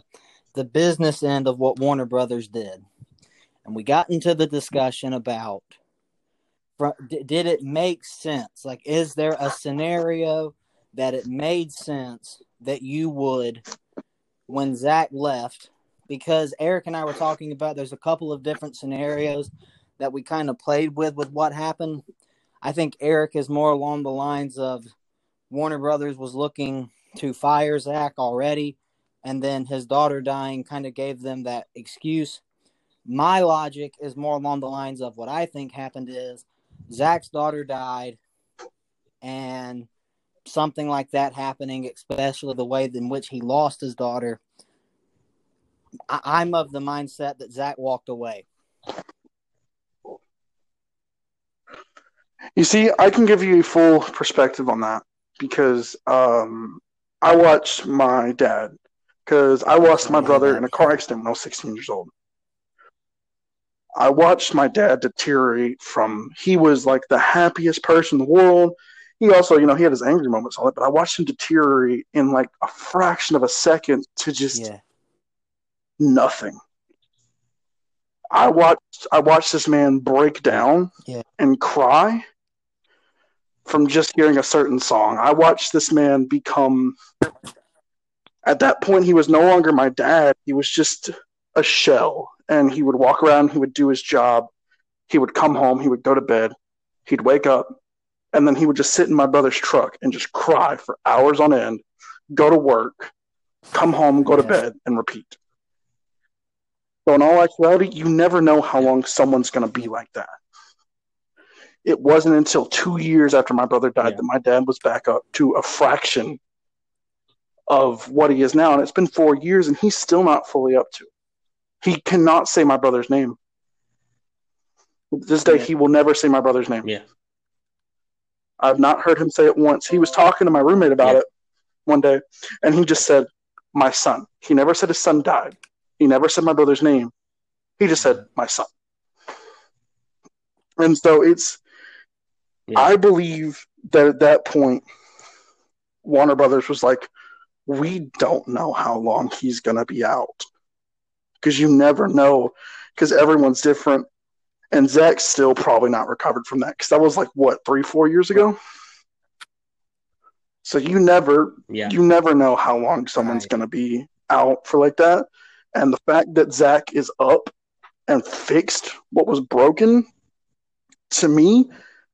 the business end of what Warner Brothers did. And we got into the discussion about... did it make sense? Like, is there a scenario that it made sense that you would, when Zach left, because Eric and I were talking about there's a couple of different scenarios that we kind of played with with what happened. I think Eric is more along the lines of Warner Brothers was looking to fire Zach already, and then his daughter dying kind of gave them that excuse. My logic is more along the lines of what I think happened is Zach's daughter died, and something like that happening, especially the way in which he lost his daughter, I- I'm of the mindset that Zach walked away. You see, I can give you a full perspective on that because um, I watched my dad, because I lost my brother in a car accident when I was sixteen years old. I watched my dad deteriorate from, he was like the happiest person in the world. He also, you know, he had his angry moments, all that, but I watched him deteriorate in like a fraction of a second to just yeah. nothing. I watched, I watched this man break down yeah. and cry from just hearing a certain song. I watched this man become, at that point, he was no longer my dad. He was just a shell. And he would walk around, he would do his job, he would come home, he would go to bed, he'd wake up, and then he would just sit in my brother's truck and just cry for hours on end, go to work, come home, go to yeah. bed, and repeat. So in all actuality, you never know how long someone's going to be like that. It wasn't until two years after my brother died yeah. that my dad was back up to a fraction of what he is now, and it's been four years, and he's still not fully up to it. He cannot say my brother's name. This day, yeah. he will never say my brother's name. Yeah. I've not heard him say it once. He was talking to my roommate about yeah. it one day, and he just said, my son. He never said his son died. He never said my brother's name. He just said, my son. And so it's, yeah. I believe that at that point, Warner Brothers was like, we don't know how long he's going to be out. Because you never know, because everyone's different. And Zach's still probably not recovered from that, because that was like, what, three, four years ago? So you never yeah. you never know how long someone's right. going to be out for like that. And the fact that Zach is up and fixed what was broken, to me,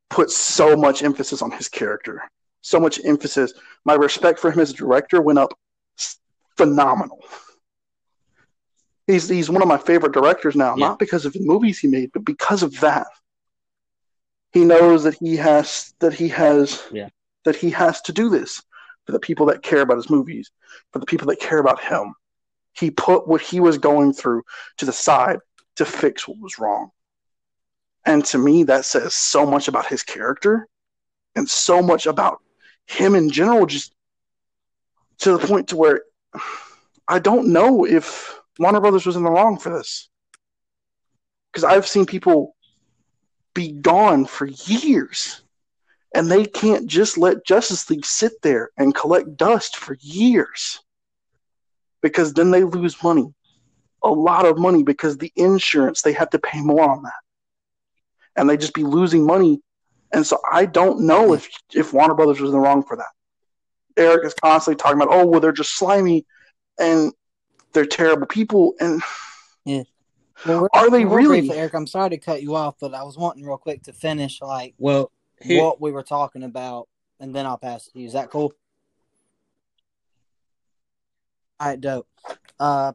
puts so much emphasis on his character. So much emphasis. My respect for him as a director went up phenomenal. He's, he's one of my favorite directors now, yeah. not because of the movies he made, but because of that. He knows that he has that he has yeah. that he has to do this for the people that care about his movies, for the people that care about him. He put what he was going through to the side to fix what was wrong. And to me, that says so much about his character and so much about him in general, just to the point to where I don't know if Warner Brothers was in the wrong for this, because I've seen people be gone for years, and they can't just let Justice League sit there and collect dust for years, because then they lose money, a lot of money, because the insurance, they have to pay more on that, and they just be losing money. And so I don't know if, if Warner Brothers was in the wrong for that. Eric is constantly talking about, oh, well, they're just slimy, and they're terrible people, and yeah. well, are they really? Briefly, Eric, I'm sorry to cut you off, but I was wanting real quick to finish like well, here... what we were talking about, and then I'll pass it to you. Is that cool? All right, dope. Uh,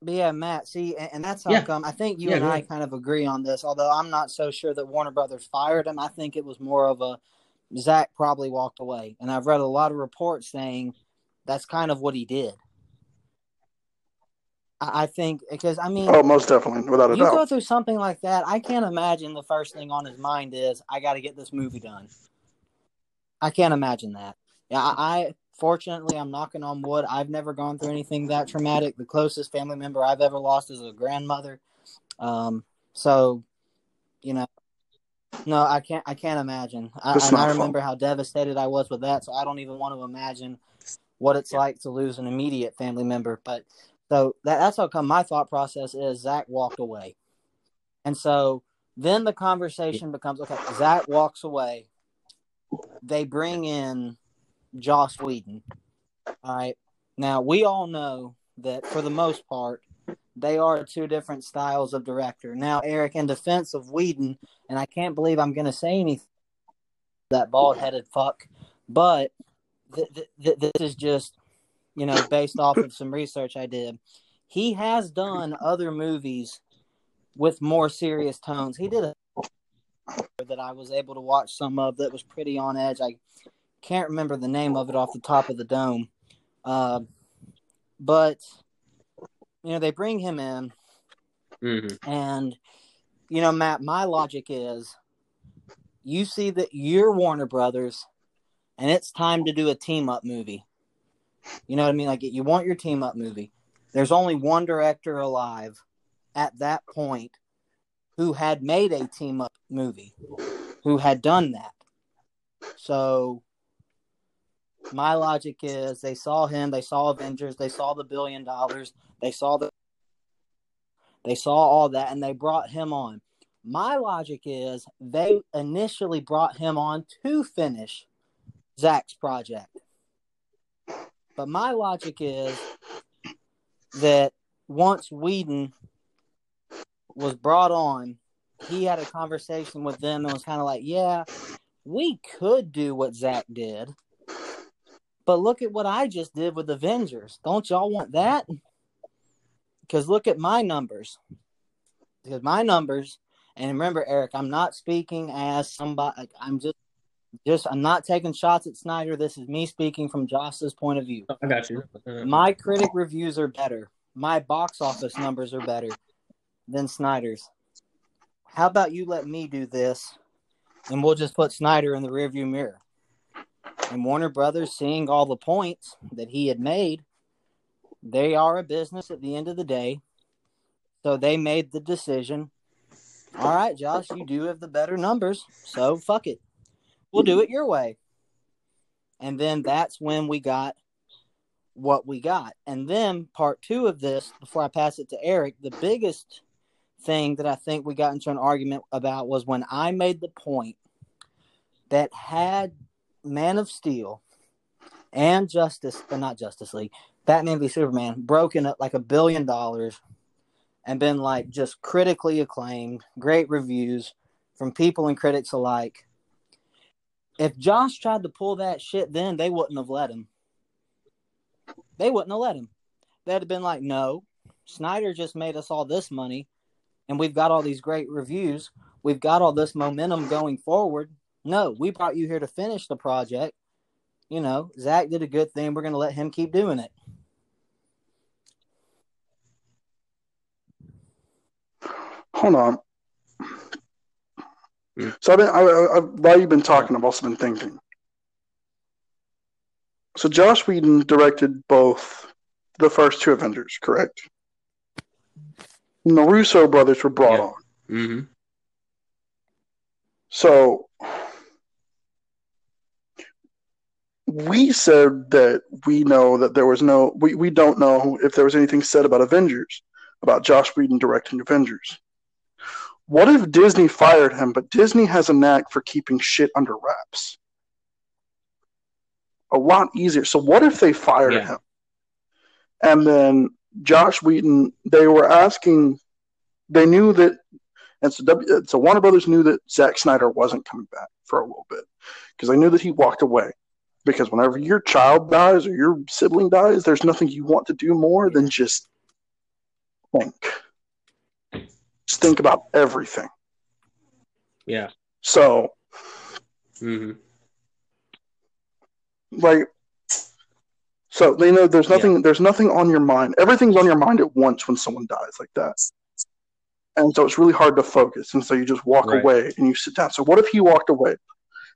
but yeah, Matt, see, and, and that's how yeah. come I think you yeah, and yeah. I kind of agree on this, although I'm not so sure that Warner Brothers fired him. I think it was more of a Zach probably walked away, and I've read a lot of reports saying that's kind of what he did. I think because, I mean, oh, most definitely, without a doubt. You go through something like that, I can't imagine the first thing on his mind is, I got to get this movie done. I can't imagine that. Yeah, I, I fortunately, I'm knocking on wood. I've never gone through anything that traumatic. The closest family member I've ever lost is a grandmother. Um, so, you know, no, I can't. I can't imagine. I, and I remember fun. how devastated I was with that. So I don't even want to imagine what it's yeah. like to lose an immediate family member, but. So that, that's how come my thought process is Zach walked away. And so then the conversation becomes, okay, Zach walks away. They bring in Joss Whedon. All right. Now, we all know that for the most part, they are two different styles of director. Now, Eric, in defense of Whedon, and I can't believe I'm going to say anything, that bald-headed fuck, but th- th- th- this is just, you know, based off of some research I did. He has done other movies with more serious tones. He did a that I was able to watch some of that was pretty on edge. I can't remember the name of it off the top of the dome. Uh, but, you know, they bring him in, mm-hmm. and, you know, Matt, my logic is you see that you're Warner Brothers, and it's time to do a team-up movie. You know what I mean? Like, you want your team-up movie. There's only one director alive at that point who had made a team-up movie, who had done that. So my logic is they saw him, they saw Avengers, they saw the billion dollars, they saw the, they saw all that, and they brought him on. My logic is they initially brought him on to finish Zach's project. But my logic is that once Whedon was brought on, he had a conversation with them and was kind of like, yeah, we could do what Zach did, but look at what I just did with Avengers. Don't y'all want that? Because look at my numbers. Because my numbers, and remember, Eric, I'm not speaking as somebody, I'm just, just, I'm not taking shots at Snyder. This is me speaking from Joss's point of view. I got you. My critic reviews are better. My box office numbers are better than Snyder's. How about you let me do this, and we'll just put Snyder in the rearview mirror? And Warner Brothers, seeing all the points that he had made, they are a business at the end of the day, so they made the decision, all right, Josh, you do have the better numbers, so fuck it. We'll do it your way. And then that's when we got what we got. And then part two of this, before I pass it to Eric, the biggest thing that I think we got into an argument about was when I made the point that had Man of Steel and Justice, but not Justice League, Batman v Superman broken up like a billion dollars and been like just critically acclaimed, great reviews from people and critics alike. If Josh tried to pull that shit then, they wouldn't have let him. They wouldn't have let him. They'd have been like, no, Snyder just made us all this money, and we've got all these great reviews. We've got all this momentum going forward. No, we brought you here to finish the project. You know, Zach did a good thing. We're going to let him keep doing it. Hold on. So I've been, I, I, while you've been talking, I've also been thinking. So Joss Whedon directed both the first two Avengers, correct? And the Russo brothers were brought yeah. on. Mm-hmm. So we said that we know that there was no, we, we don't know if there was anything said about Avengers, about Joss Whedon directing Avengers. What if Disney fired him, but Disney has a knack for keeping shit under wraps? A lot easier. So what if they fired yeah. him? And then Joss Whedon, they were asking, they knew that, and so, w, so Warner Brothers knew that Zack Snyder wasn't coming back for a little bit because they knew that he walked away. Because whenever your child dies or your sibling dies, there's nothing you want to do more than just think. Just think about everything. Yeah. So. Mm-hmm. Like, so they know there's nothing. Yeah. There's nothing on your mind. Everything's on your mind at once when someone dies like that, and so it's really hard to focus. And so you just walk right. away and you sit down. So what if he walked away,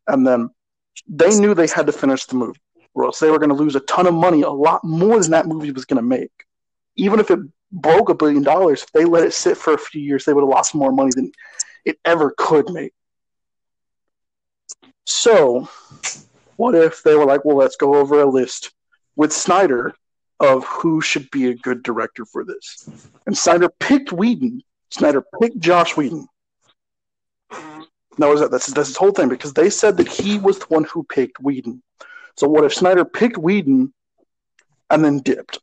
and then they knew they had to finish the movie, or else they were going to lose a ton of money, a lot more than that movie was going to make. Even if it broke a billion dollars, if they let it sit for a few years, they would have lost more money than it ever could make. So. What if they were like, well, let's go over a list with Snyder of who should be a good director for this? And Snyder picked Whedon. Snyder picked Joss Whedon. No, that's, that's his whole thing, because they said that he was the one who picked Whedon. So what if Snyder picked Whedon and then dipped?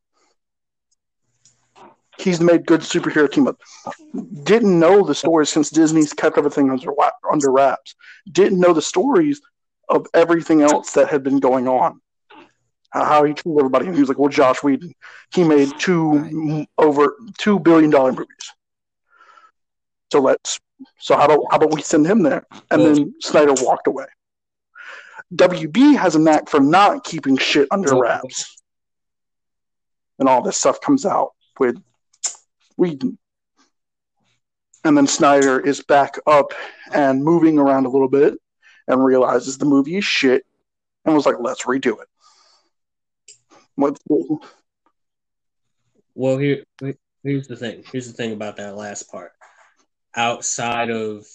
he's made good superhero team up. Didn't know the stories since Disney's kept everything under, under wraps. Didn't know the stories of everything else that had been going on. How he treated everybody. And he was like, well, Joss Whedon, he made two over two billion dollars movies. So let's, so how about, how about we send him there? And then Snyder walked away. W B has a knack for not keeping shit under wraps. And all this stuff comes out with Whedon. And then Snyder is back up and moving around a little bit and realizes the movie is shit and was like, let's redo it. What? Well, here, here's the thing. Here's the thing about that last part. Outside of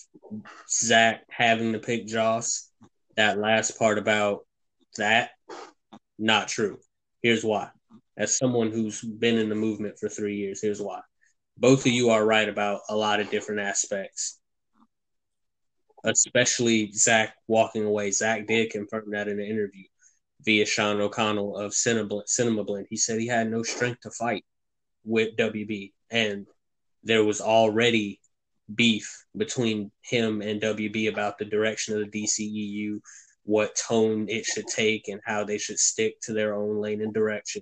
Zach having to pick Joss, that last part about that, not true. Here's why. As someone who's been in the movement for three years, here's why. Both of you are right about a lot of different aspects, especially Zach walking away. Zach did confirm that in an interview via Sean O'Connell of Cinema Blend. He said he had no strength to fight with W B, and there was already beef between him and W B about the direction of the D C E U, what tone it should take, and how they should stick to their own lane and direction.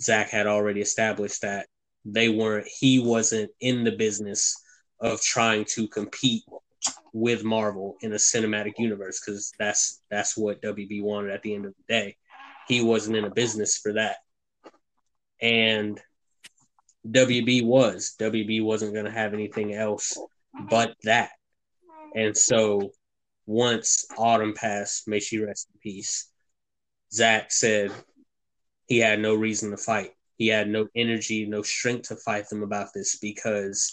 Zach had already established that they weren't, he wasn't in the business of trying to compete with Marvel in a cinematic universe, because that's that's what W B wanted at the end of the day. He wasn't in a business for that. And W B was. W B wasn't going to have anything else but that. And so once Autumn passed, may she rest in peace, Zach said he had no reason to fight. He had no energy, no strength to fight them about this because,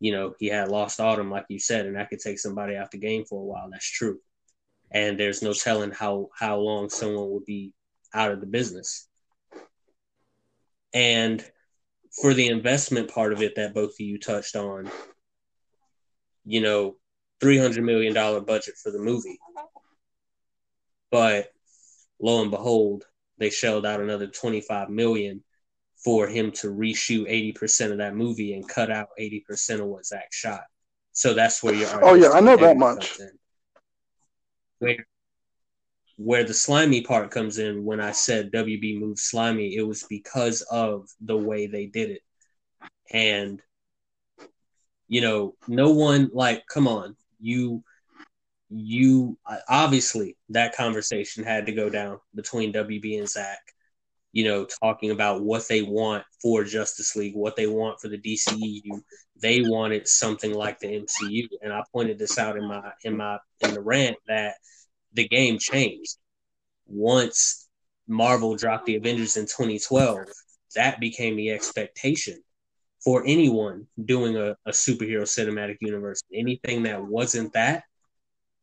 you know, he had lost Autumn, like you said, and that could take somebody out the game for a while. That's true. And there's no telling how, how long someone would be out of the business. And for the investment part of it that both of you touched on, you know, three hundred million dollars budget for the movie. But lo and behold, they shelled out another twenty-five million dollars for him to reshoot eighty percent of that movie and cut out eighty percent of what Zach shot. So that's where you're. Oh, yeah, I know that much. Where, where the slimy part comes in, when I said W B moved slimy, it was because of the way they did it. And, you know, no one, like, come on, you... You obviously that conversation had to go down between W B and Zach, you know, talking about what they want for Justice League, what they want for the D C E U. They wanted something like the M C U, and I pointed this out in my in my in the rant that the game changed once Marvel dropped the Avengers in twenty twelve. That became the expectation for anyone doing a, a superhero cinematic universe. Anything that wasn't that,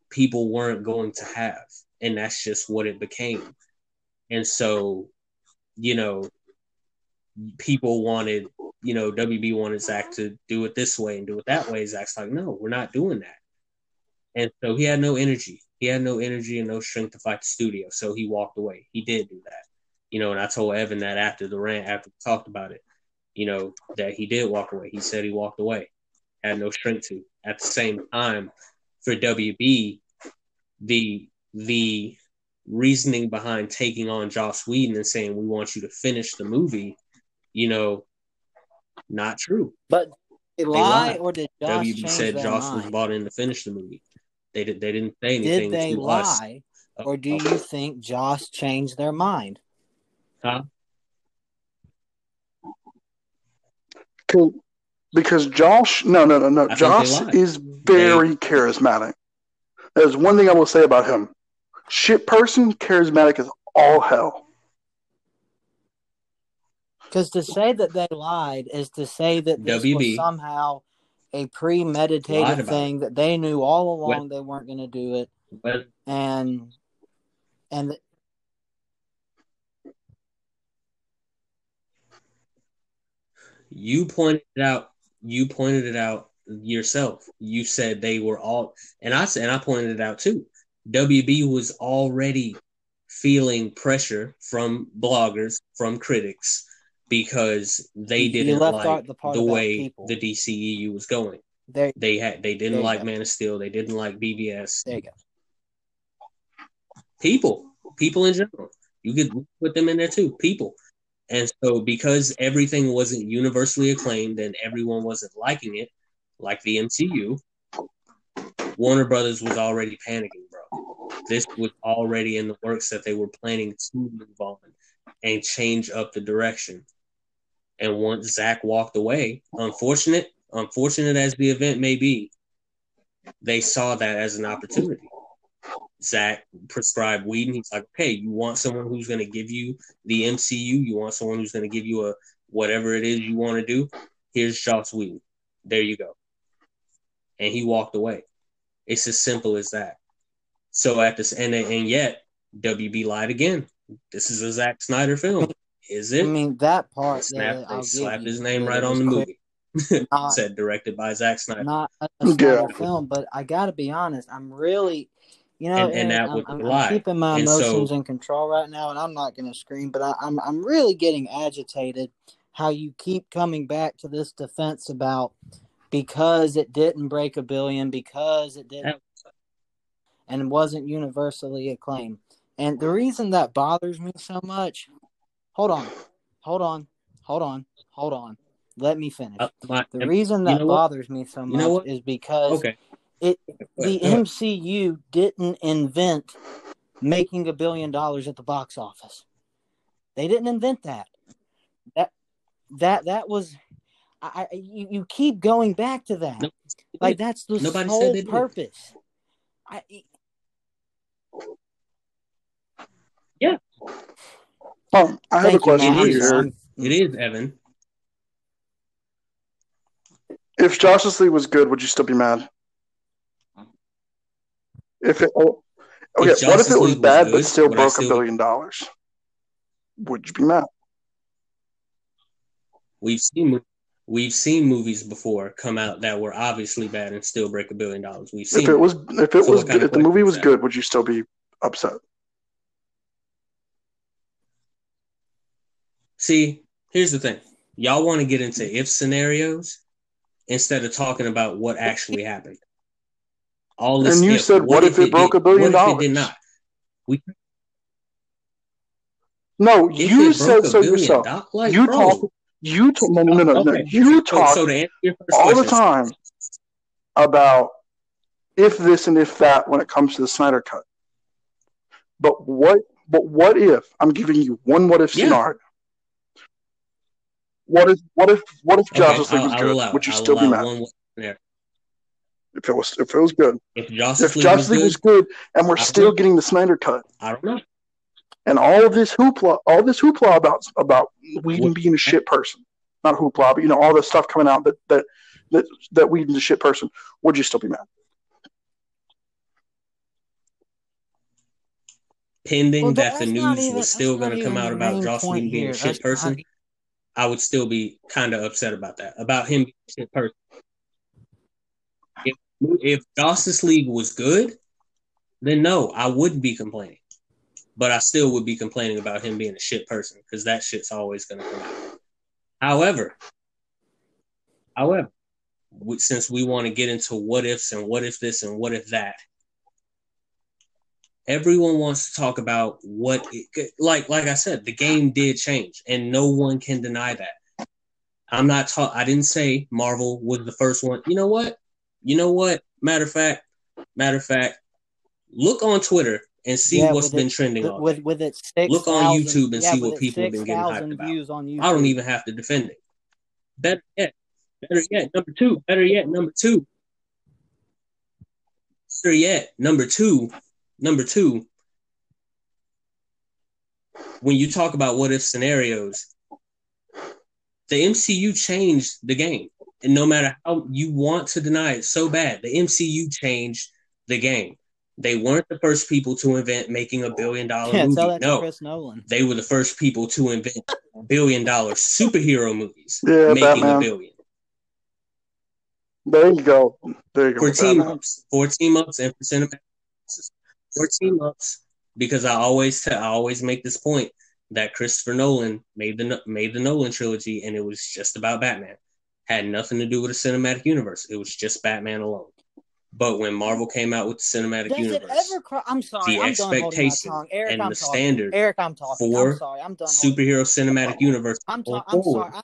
people weren't going to have, and that's just what it became. And so, you know, people wanted, you know, W B wanted Zach to do it this way and do it that way. Zach's like, no, we're not doing that. And so he had no energy. He had no energy and no strength to fight the studio, so he walked away. He did do that. You know, and I told Evan that after the rant, after we talked about it, you know, that he did walk away. He said he walked away, had no strength to. At the same time, for W B, the the reasoning behind taking on Joss Whedon and saying we want you to finish the movie, you know, not true. But they lie, or did Joss W B said Joss line? Was bought in to finish the movie. They did. They didn't say anything. Did they to lie, us. Or do you think Joss changed their mind? Huh? Cool. Because Josh, no, no, no, no. I Josh is very charismatic. There's one thing I will say about him. Shit person, charismatic as all hell. Because to say that they lied is to say that this W B was somehow a premeditated thing it. That they knew all along what? They weren't going to do it. What? And, and, th- you pointed it out. You pointed it out yourself. You said they were all, and I said, and I pointed it out too. W B was already feeling pressure from bloggers, from critics, because they you didn't like the, the way people. the D C E U was going. They they had they didn't like go. Man of Steel. They didn't like B V S. There you go. People, people in general, you could put them in there too. People, and so because everything wasn't universally acclaimed and everyone wasn't liking it, like the M C U, Warner Brothers was already panicking, bro. This was already in the works that they were planning to move on and change up the direction. And once Zach walked away, unfortunate, unfortunate as the event may be, they saw that as an opportunity. Zach prescribed Whedon. He's like, okay, you want someone who's going to give you the M C U? You want someone who's going to give you a whatever it is you want to do? Here's Joss Whedon. There you go. And he walked away. It's as simple as that. So at this end, and yet W B lied again. This is a Zack Snyder film, is it? I mean, that part. Snapped, yeah, they slapped his name right on the movie. Not, said directed by Zack Snyder. Not a, a Snyder yeah. film, but I got to be honest. I'm really... You know, and, and, and that I'm, I'm, I'm keeping my and emotions so, in control right now, and I'm not going to scream, but I, I'm I'm really getting agitated how you keep coming back to this defense about because it didn't break a billion, because it didn't, and wasn't universally acclaimed. And the reason that bothers me so much, hold on, hold on, hold on, hold on, let me finish. Uh, my, the reason that you know bothers what? me so much you know is because... Okay. It, the M C U didn't invent making a billion dollars at the box office. They didn't invent that. That that that was. I you, you keep going back to that. No, like that's the whole purpose. I, yeah. Oh, I have a question for you. It is Evan. If Justice League was good, would you still be mad? If it, oh, okay, if what if it was League bad was good, but still broke still... a billion dollars? Would you be mad? We've seen we've seen movies before come out that were obviously bad and still break a billion dollars. We've seen if it was if it so was good, if the movie was out? good, would you still be upset? See, here's the thing: y'all want to get into if scenarios instead of talking about what actually happened. All this and you if, said, what, what if, if it broke did, a billion dollars? What if it did not? We... No, if you said so yourself. Do- like, you bro. talk, you talk, no, no, no, no. Okay. no. You talk so, so all question. the time about if this and if that when it comes to the Snyder Cut. But what, but what if, I'm giving you one what if yeah. scenario. What if, what if, what if okay, Justice League was good? Allow, Would you I'll still be mad? One, yeah. If it was, if it was good, if Justice League was, was good, and we're I still getting the Snyder Cut, I don't know. And all of this hoopla, all this hoopla about about Whedon being a shit person, not hoopla, but you know all this stuff coming out that that that, that Whedon's a shit person. Would you still be mad? Pending well, that the news even, was still going to come out about Joss Whedon being a shit that's person, not... I would still be kind of upset about that. About him being a shit person. If Justice League was good, then no, I wouldn't be complaining. But I still would be complaining about him being a shit person because that shit's always going to come out. However, however, we, since we want to get into what ifs and what if this and what if that, everyone wants to talk about what, it, like, like I said, the game did change and no one can deny that. I'm not ta- I didn't say Marvel was the first one. You know what? You know what? Matter of fact, matter of fact, look on Twitter and see yeah, what's been it, trending with, on. With, with it six, look on thousand, YouTube and yeah, see what people have been getting hyped about. I don't even have to defend it. Better yet, better yet, number two, better yet, number two. Better yet, number two, number two. When you talk about what if scenarios, the M C U changed the game. And no matter how you want to deny it so bad, the M C U changed the game. They weren't the first people to invent making a billion-dollar yeah, movie. Tell that no, to Chris Nolan. They were the first people to invent billion-dollar superhero movies, yeah, making Batman. a billion. There you go. There you go. For team-ups. For team-ups and for cinematic. For team-ups, because I always, t- I always make this point, that Christopher Nolan made the made the Nolan trilogy, and it was just about Batman. Had nothing to do with the cinematic universe. It was just Batman alone. But when Marvel came out with the cinematic Does universe, it ever cr- I'm sorry, the I'm expectation done Eric, and I'm the talking. standard Eric, I'm talking. for I'm sorry, I'm done superhero cinematic I'm universe. I'm, ta- I'm sorry. I'm-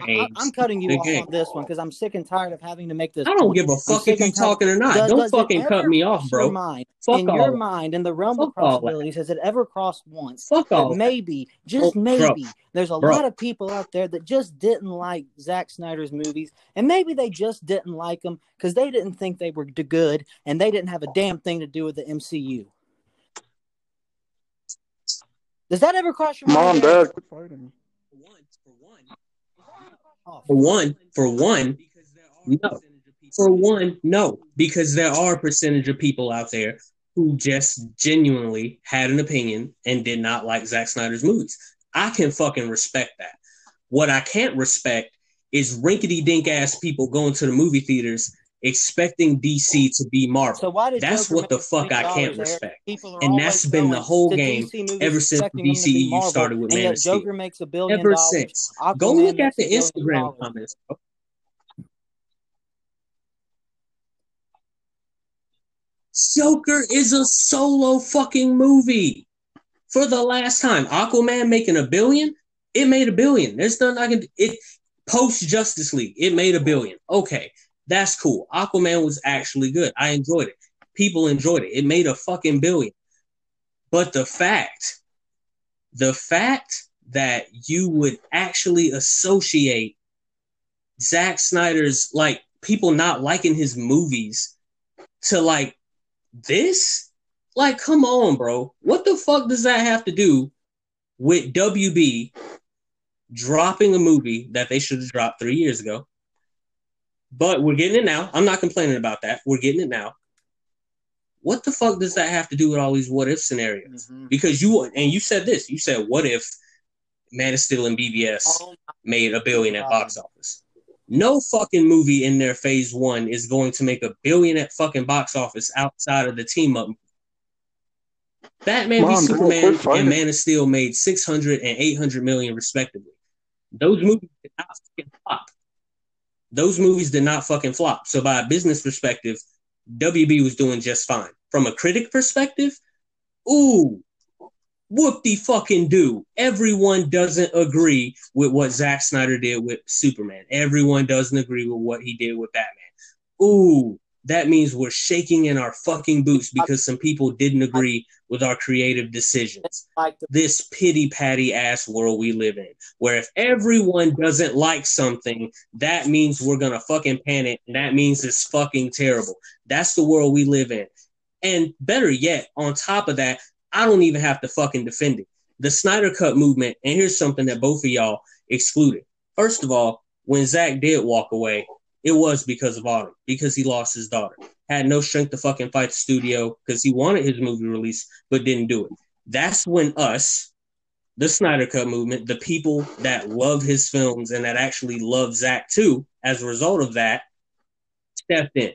I, I'm cutting you off game. on this one because I'm sick and tired of having to make this. I don't give a fuck if you're talking or not. Does, don't does fucking cut me off, bro. Mind, fuck in all your mind, in the realm fuck of possibilities, has it ever crossed once? Fuck off. Maybe, just oh, maybe, bro. there's a bro. lot of people out there that just didn't like Zack Snyder's movies, and maybe they just didn't like them because they didn't think they were good, and they didn't have a damn thing to do with the M C U. Does that ever cross your Mom, mind? Mom, Dad, quit fighting. For one, for one. For one, for one, no. For one, no. Because there are a percentage of people out there who just genuinely had an opinion and did not like Zack Snyder's movies. I can fucking respect that. What I can't respect is rinkety-dink-ass people going to the movie theaters expecting D C to be Marvel. So why did that's Joker what the fuck I can't respect. And that's been the whole game ever since the D C E U started with Man of Steel. Joker makes a billion ever dollars. since. Aquaman Go look at the Instagram comments. Bro. Joker is a solo fucking movie. For the last time, Aquaman making a billion? It made a billion. There's nothing I can do. It post Justice League, it made a billion. Okay. That's cool. Aquaman was actually good. I enjoyed it. People enjoyed it. It made a fucking billion. But the fact, the fact that you would actually associate Zack Snyder's, like, people not liking his movies to, like, this? Like, come on, bro. What the fuck does that have to do with W B dropping a movie that they should have dropped three years ago? But we're getting it now. I'm not complaining about that. We're getting it now. What the fuck does that have to do with all these what if scenarios? Mm-hmm. Because you and you said this. You said, what if Man of Steel and B V S oh, made a billion at box office? No fucking movie in their phase one is going to make a billion at fucking box office outside of the team up. Batman v Superman and Man of Steel made six hundred and eight hundred million respectively. Those movies did not fucking pop. Those movies did not fucking flop. So by a business perspective, W B was doing just fine. From a critic perspective, ooh, whoop-de-fucking-do. Everyone doesn't agree with what Zack Snyder did with Superman. Everyone doesn't agree with what he did with Batman. Ooh, that means we're shaking in our fucking boots because some people didn't agree with our creative decisions. This pity-patty-ass world we live in, where if everyone doesn't like something, that means we're going to fucking panic, and that means it's fucking terrible. That's the world we live in. And better yet, on top of that, I don't even have to fucking defend it. The Snyder Cut movement, and here's something that both of y'all excluded. First of all, when Zach did walk away, it was because of Autumn, because he lost his daughter. Had no strength to fucking fight the studio because he wanted his movie released, but didn't do it. That's when us, the Snyder Cut movement, the people that love his films and that actually love Zach too, as a result of that, stepped in.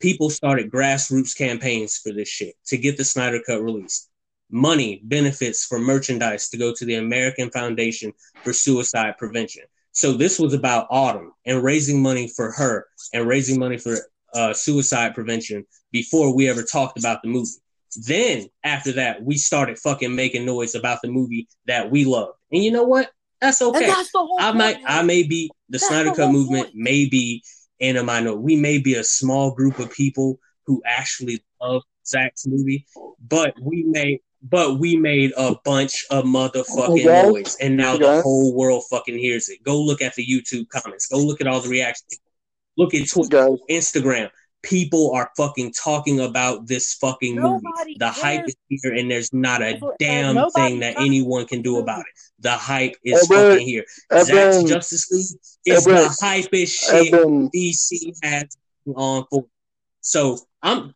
People started grassroots campaigns for this shit to get the Snyder Cut released. Money, benefits for merchandise to go to the American Foundation for Suicide Prevention. So this was about Autumn and raising money for her and raising money for uh, suicide prevention before we ever talked about the movie. Then after that, we started fucking making noise about the movie that we loved. And you know what? That's okay. That's I might, I may be, the that's Snyder Cut movement point. may be in a minority. We may be a small group of people who actually love Zach's movie, but we may... But we made a bunch of motherfucking okay. noise, and now okay. the whole world fucking hears it. Go look at the YouTube comments. Go look at all the reactions. Look at Twitter, okay. Instagram. People are fucking talking about this fucking nobody movie. The cares. hype is here, and there's not a damn nobody thing that anyone can do about it. The hype is Everett, fucking here. Everett, Zack's Justice League is Everett, the hypest shit Everett. D C has on for. So I'm,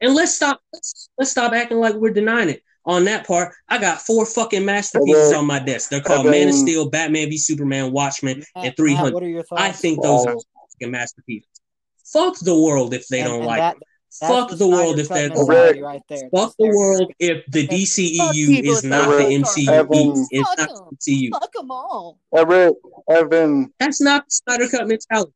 and let's stop. Let's, let's stop acting like we're denying it. On that part, I got four fucking masterpieces then, on my desk. They're called then, Man of Steel, Batman v Superman, Watchmen, and three hundred. Matt, what are your thoughts? I think those oh. are fucking masterpieces. Fuck the world if they and, don't and like that, them. Fuck the world if they're right there. Fuck the world if the D C E U is not the M C U. It's not the M C U. Fuck them all. Evan, that's not the Snyder Cut mentality.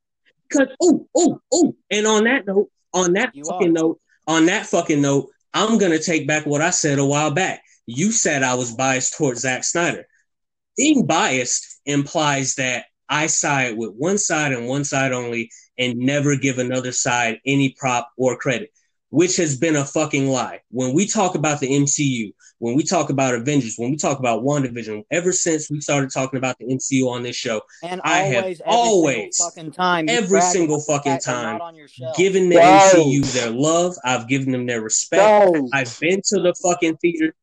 Because oh oh oh, and on that note, on that fucking note, on that fucking note, I'm gonna take back what I said a while back. You said I was biased towards Zack Snyder. Being biased implies that I side with one side and one side only and never give another side any prop or credit, which has been a fucking lie. When we talk about the M C U, when we talk about Avengers, when we talk about WandaVision, ever since we started talking about the M C U on this show, and I always, have every always, single fucking time, every single fucking time, given the Whoa. M C U their love. I've given them their respect. Whoa. I've been to the fucking theater.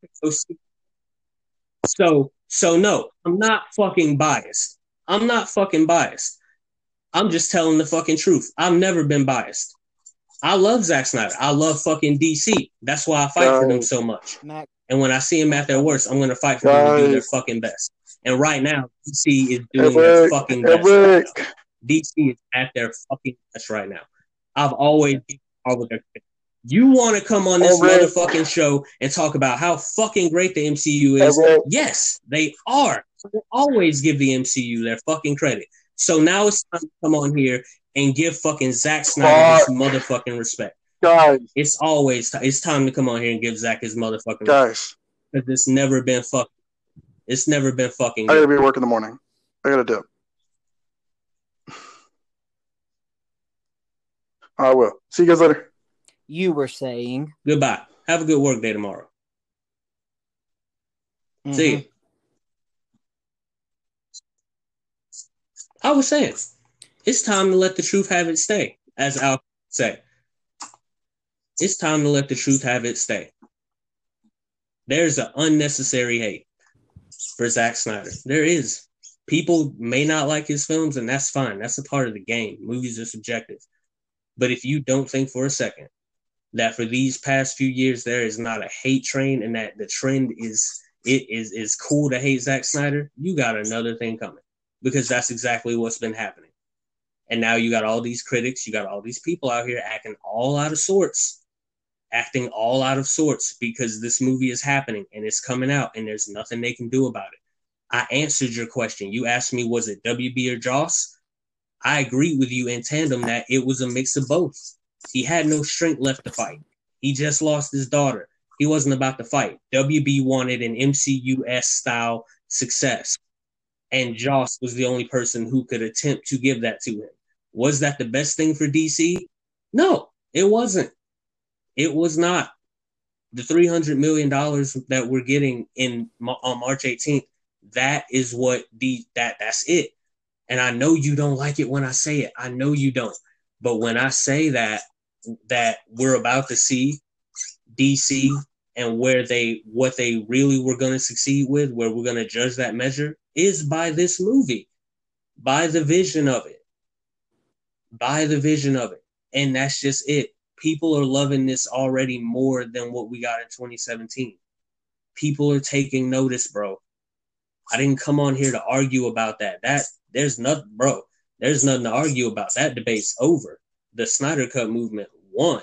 So, so no, I'm not fucking biased. I'm not fucking biased. I'm just telling the fucking truth. I've never been biased. I love Zack Snyder. I love fucking D C. That's why I fight Whoa. For them so much. Mac- And when I see them at their worst, I'm going to fight for them right. to do their fucking best. And right now, D C is doing their fucking best. Right now. D C is at their fucking best right now. I've always been hard with their shit. You want to come on this Eric. Motherfucking show and talk about how fucking great the M C U is? Eric. Yes, they are. They always give the M C U their fucking credit. So now it's time to come on here and give fucking Zack Snyder his motherfucking respect. Guys, it's always t- it's time to come on here and give Zach his motherfucking guys. Because it's never been fucking. It's never been fucking. I gotta be at work in the morning. I gotta do it. I will. See you guys later. You were saying goodbye. Have a good work day tomorrow. Mm-hmm. See you. I was saying, it's time to let the truth have its day, as Al said. It's time to let the truth have its day. There's an unnecessary hate for Zack Snyder. There is. People may not like his films, and that's fine. That's a part of the game. Movies are subjective. But if you don't think for a second that for these past few years there is not a hate train and that the trend is it is is cool to hate Zack Snyder, you got another thing coming, because that's exactly what's been happening. And now you got all these critics, you got all these people out here acting all out of sorts. acting all out of sorts because this movie is happening and it's coming out and there's nothing they can do about it. I answered your question. You asked me, was it W B or Joss? I agree with you in tandem that it was a mix of both. He had no strength left to fight. He just lost his daughter. He wasn't about to fight. W B wanted an M C U-style success, and Joss was the only person who could attempt to give that to him. Was that the best thing for D C? No, it wasn't. It was not. The three hundred million dollars that we're getting in on March eighteenth, that is what the that that's it. And I know you don't like it when I say it. I know you don't. But when I say that that we're about to see D C and where they what they really were going to succeed with, where we're going to judge that measure, is by this movie, by the vision of it, by the vision of it. And that's just it. People are loving this already more than what we got in twenty seventeen. People are taking notice, bro. I didn't come on here to argue about that. That there's nothing, bro. There's nothing to argue about. That debate's over. The Snyder Cut movement won.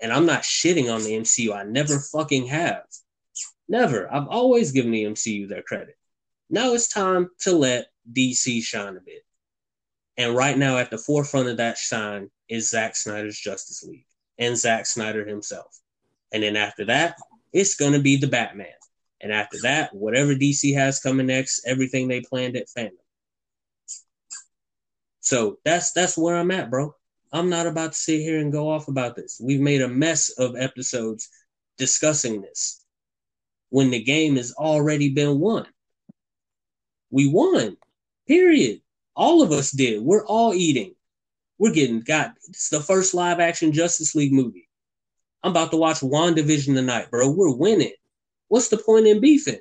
And I'm not shitting on the M C U. I never fucking have. Never. I've always given the M C U their credit. Now it's time to let D C shine a bit. And right now, at the forefront of that shine is Zack Snyder's Justice League and Zack Snyder himself. And then after that, it's going to be the Batman. And after that, whatever D C has coming next, everything they planned at Fandom. So that's that's where I'm at, bro. I'm not about to sit here and go off about this. We've made a mess of episodes discussing this when the game has already been won. We won, period. All of us did. We're all eating. We're getting got. It's the first live action Justice League movie. I'm about to watch WandaVision tonight, bro. We're winning. What's the point in beefing?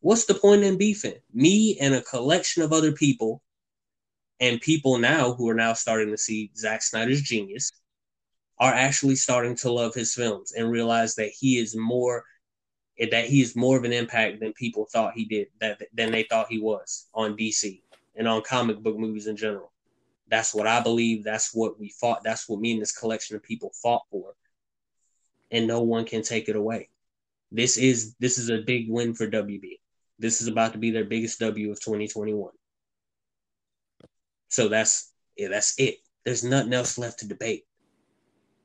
What's the point in beefing? Me and a collection of other people, and people now who are now starting to see Zack Snyder's genius, are actually starting to love his films and realize that he is more that he is more of an impact than people thought he did that than they thought he was on D C and on comic book movies in general. That's what I believe. That's what we fought. That's what me and this collection of people fought for. And no one can take it away. This is this is a big win for W B. This is about to be their biggest W of twenty twenty-one. So that's yeah, that's it. There's nothing else left to debate.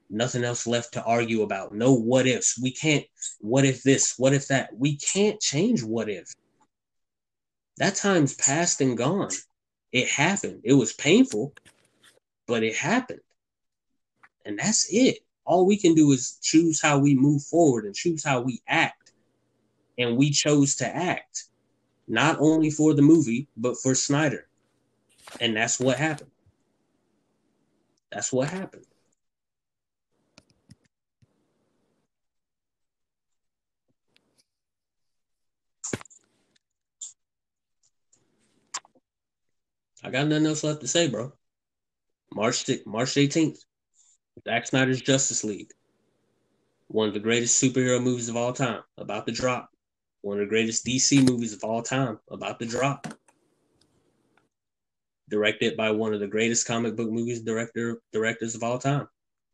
Nothing else left to argue about. No what ifs. We can't, what if this, what if that? We can't change what if. That time's past and gone. It happened. It was painful, but it happened. And that's it. All we can do is choose how we move forward and choose how we act. And we chose to act, not only for the movie, but for Snyder. And that's what happened. That's what happened. I got nothing else left to say, bro. March eighteenth, Zack Snyder's Justice League. One of the greatest superhero movies of all time, about to drop. One of the greatest D C movies of all time, about to drop. Directed by one of the greatest comic book movies director directors of all time,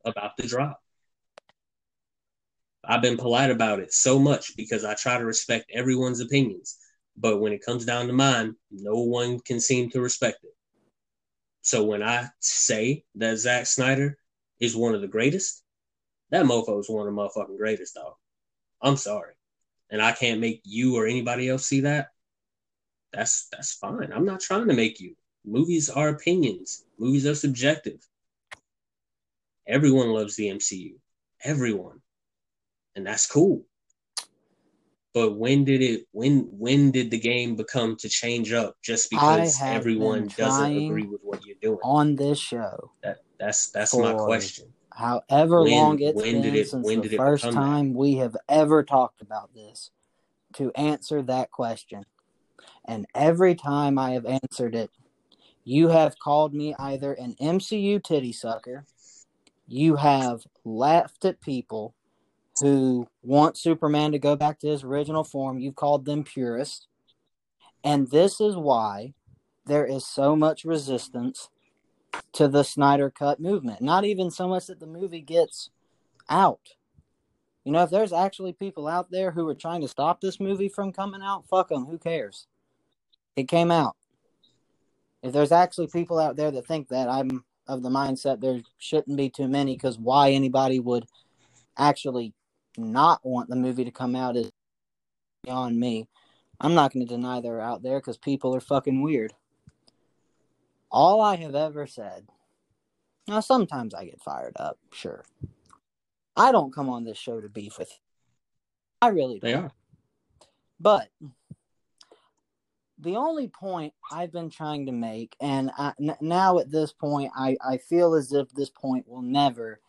about to drop. I've been polite about it so much because I try to respect everyone's opinions. But when it comes down to mine, no one can seem to respect it. So when I say that Zack Snyder is one of the greatest, that mofo is one of the motherfucking greatest, dog. I'm sorry. And I can't make you or anybody else see that. That's that's fine. I'm not trying to make you. Movies are opinions. Movies are subjective. Everyone loves the M C U. Everyone. And that's cool. But when did it? When when did the game become to change up just because everyone doesn't agree with what you're doing on this show? That that's that's my question. However long it's been since the first time we have ever talked about this, to answer that question, and every time I have answered it, you have called me either an M C U titty sucker, you have laughed at people who want Superman to go back to his original form. You've called them purists. And this is why there is so much resistance to the Snyder Cut movement. Not even so much that the movie gets out. You know, if there's actually people out there who are trying to stop this movie from coming out, fuck them. Who cares? It came out. If there's actually people out there that think that, I'm of the mindset there shouldn't be too many, because why anybody would actually not want the movie to come out is beyond me. I'm not going to deny they're out there because people are fucking weird. All I have ever said, now sometimes I get fired up, sure. I don't come on this show to beef with you. I really don't. They are. But the only point I've been trying to make, and I, n- now at this point, I, I feel as if this point will never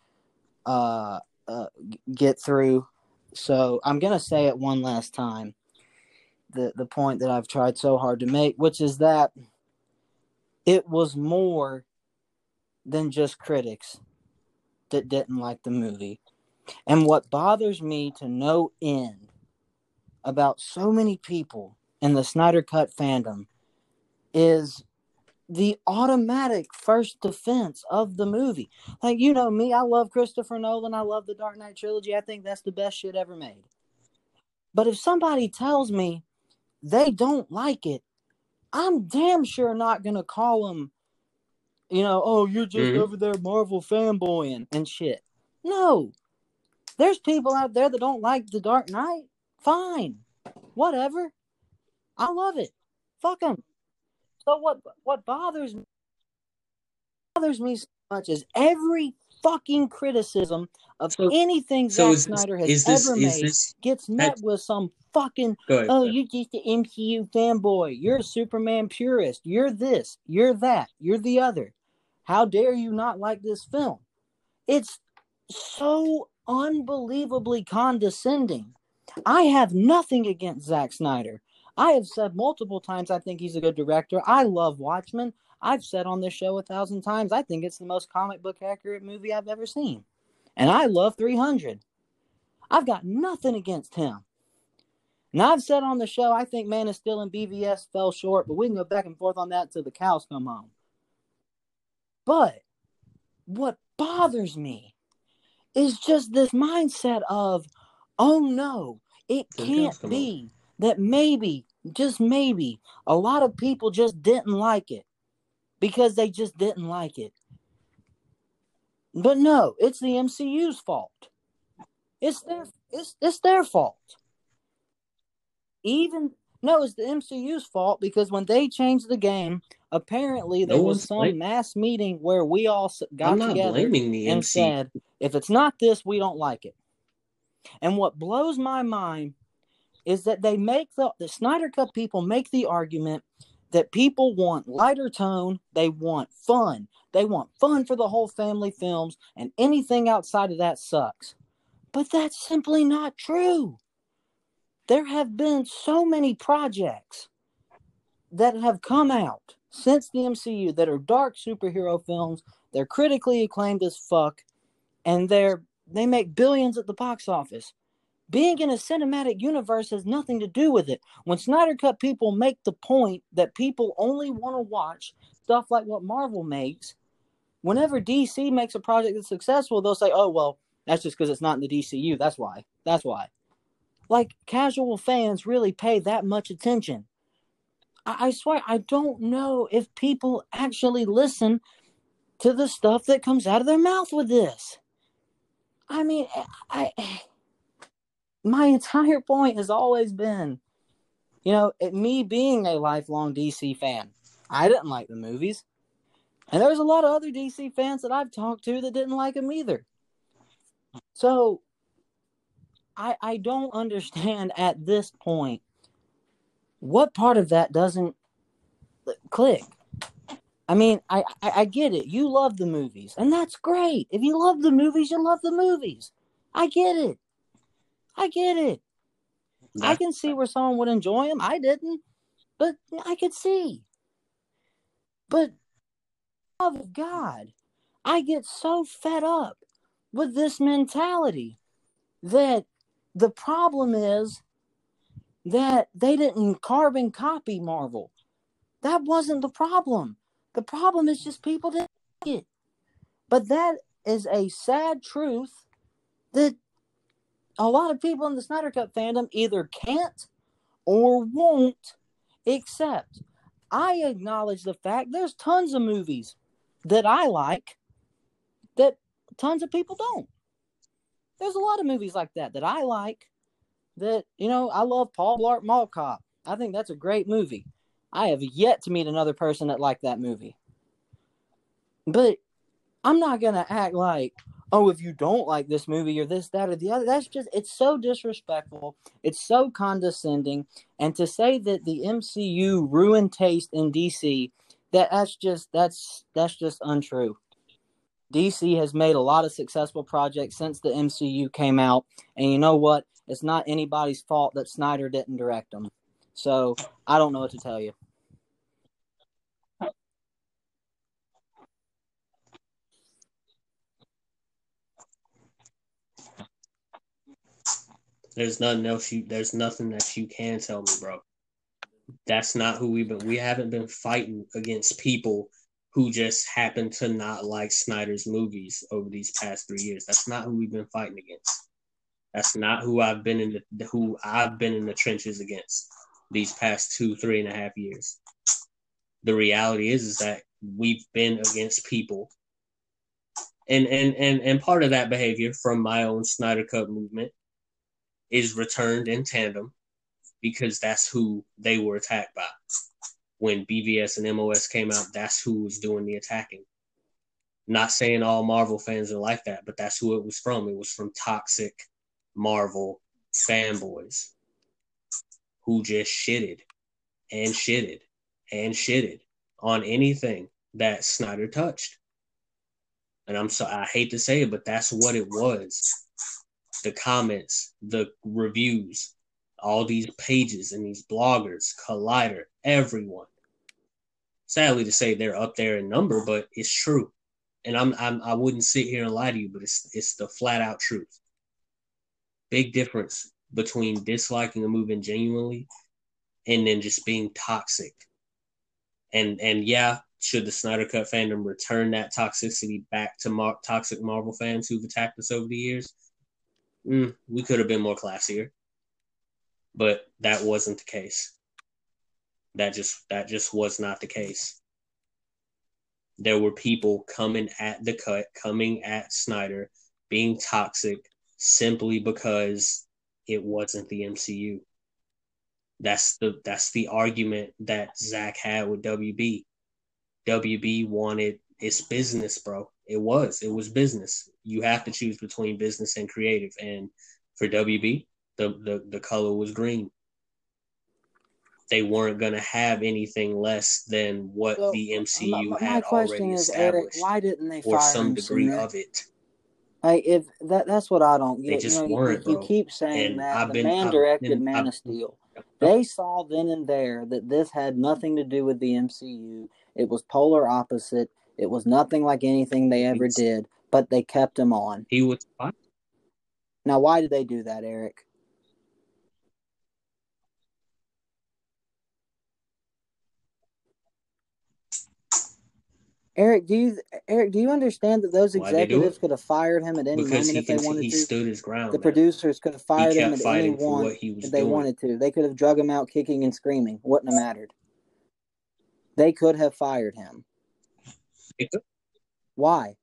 uh, Uh, get through, so I'm gonna say it one last time, the the point that I've tried so hard to make, which is that it was more than just critics that didn't like the movie. And what bothers me to no end about so many people in the Snyder Cut fandom is the automatic first defense of the movie. Like, you know me, I love Christopher Nolan. I love the Dark Knight trilogy. I think that's the best shit ever made. But if somebody tells me they don't like it, I'm damn sure not going to call them, you know, oh, you're just mm-hmm. over there Marvel fanboying and shit. No. There's people out there that don't like the Dark Knight. Fine. Whatever. I love it. Fuck them. So what what bothers me, bothers me so much is every fucking criticism of so, anything so Zack is, Snyder has is this, ever is made this, gets met with some fucking, ahead, oh, you're just an M C U fanboy. You're a Superman purist. You're this. You're that. You're the other. How dare you not like this film? It's so unbelievably condescending. I have nothing against Zack Snyder. I have said multiple times I think he's a good director. I love Watchmen. I've said on this show a thousand times I think it's the most comic book accurate movie I've ever seen. And I love three hundred. I've got nothing against him. And I've said on the show I think Man of Steel and B V S fell short, but we can go back and forth on that till the cows come home. But what bothers me is just this mindset of, oh no, it can't be that maybe, just maybe, a lot of people just didn't like it because they just didn't like it. But no, it's the M C U's fault. It's their it's it's their fault. Even no, it's the M C U's fault because when they changed the game, apparently there no was some blam- mass meeting where we all got I'm not together blaming the and M C U. Said, "If it's not this, we don't like it." And what blows my mind is that they make the, the Snyder Cut people make the argument that people want lighter tone, they want fun, they want fun for the whole family films, and anything outside of that sucks. But that's simply not true. There have been so many projects that have come out since the M C U that are dark superhero films. They're critically acclaimed as fuck, and they're they make billions at the box office. Being in a cinematic universe has nothing to do with it. When Snyder Cut people make the point that people only want to watch stuff like what Marvel makes, whenever D C makes a project that's successful, they'll say, oh, well, that's just because it's not in the D C U. That's why. That's why. Like, casual fans really pay that much attention. I, I swear, I don't know if people actually listen to the stuff that comes out of their mouth with this. I mean, I... I my entire point has always been, you know, it, me being a lifelong D C fan, I didn't like the movies. And there's a lot of other D C fans that I've talked to that didn't like them either. So, I I don't understand at this point what part of that doesn't click. I mean, I, I, I get it. You love the movies, and that's great. If you love the movies, you love the movies. I get it. I get it. Yeah. I can see where someone would enjoy them. I didn't, but I could see. But, love of God, I get so fed up with this mentality that the problem is that they didn't carbon copy Marvel. That wasn't the problem. The problem is just people didn't like it. But that is a sad truth that a lot of people in the Snyder Cut fandom either can't or won't accept. I acknowledge the fact there's tons of movies that I like that tons of people don't. There's a lot of movies like that that I like that, you know, I love Paul Blart Mall Cop. I think that's a great movie. I have yet to meet another person that liked that movie. But I'm not going to act like, oh, if you don't like this movie or this, that, or the other, that's just, it's so disrespectful. It's so condescending. And to say that the M C U ruined taste in D C, that that's just, that's, that's just untrue. D C has made a lot of successful projects since the M C U came out. And you know what? It's not anybody's fault that Snyder didn't direct them. So I don't know what to tell you. There's nothing else you. There's nothing that you can tell me, bro. That's not who we've been. We haven't been fighting against people who just happen to not like Snyder's movies over these past three years. That's not who we've been fighting against. That's not who I've been in the who I've been in the trenches against these past two, three and a half years. The reality is, is that we've been against people, and and and and part of that behavior from my own Snyder Cut movement is returned in tandem because that's who they were attacked by. When B V S and M O S came out, that's who was doing the attacking. Not saying all Marvel fans are like that, but that's who it was from. It was from toxic Marvel fanboys who just shitted and shitted and shitted on anything that Snyder touched. And I'm so I hate to say it, but that's what it was. The comments, the reviews, all these pages and these bloggers, Collider, everyone. Sadly to say, they're up there in number, but it's true. And I'm, I'm I wouldn't sit here and lie to you, but it's it's the flat out truth. Big difference between disliking a movement genuinely and then just being toxic. And and yeah, should the Snyder Cut fandom return that toxicity back to mar- toxic Marvel fans who've attacked us over the years? Mm, we could have been more classier, but that wasn't the case. That just that just was not the case. There were people coming at the cut, coming at Snyder, being toxic simply because it wasn't the M C U. That's the that's the argument that Zach had with W B. W B wanted it's business, bro. It was. It was business. You have to choose between business and creative. And for W B, the the, the color was green. They weren't going to have anything less than what so, the M C U my, my had already is, established. Eric, why didn't they fire or some degree that? of it? Like if that, that's what I don't get. They just you know, weren't, you, you keep saying and that I've the been, man I've directed been, Man I've, of Steel. They saw then and there that this had nothing to do with the M C U. It was polar opposite. It was nothing like anything they ever did, but they kept him on. He was fine. Now, why did they do that, Eric? Eric, do you Eric, do you understand that those executives could have fired him at any because moment if they wanted to? He stood his ground. The man. producers could have fired him at any one if doing. they wanted to. They could have drug him out kicking and screaming. Wouldn't have mattered. They could have fired him. Why?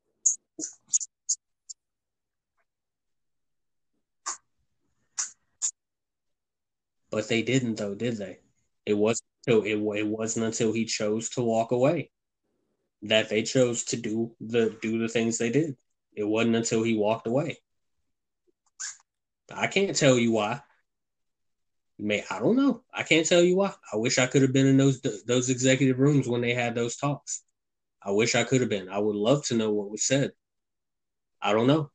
But they didn't, though, did they? It wasn't until, it, it wasn't until he chose to walk away that they chose to do the do the things they did. It wasn't until he walked away. I can't tell you why. May I don't know. I can't tell you why. I wish I could have been in those those executive rooms when they had those talks. I wish I could have been. I would love to know what was said. I don't know.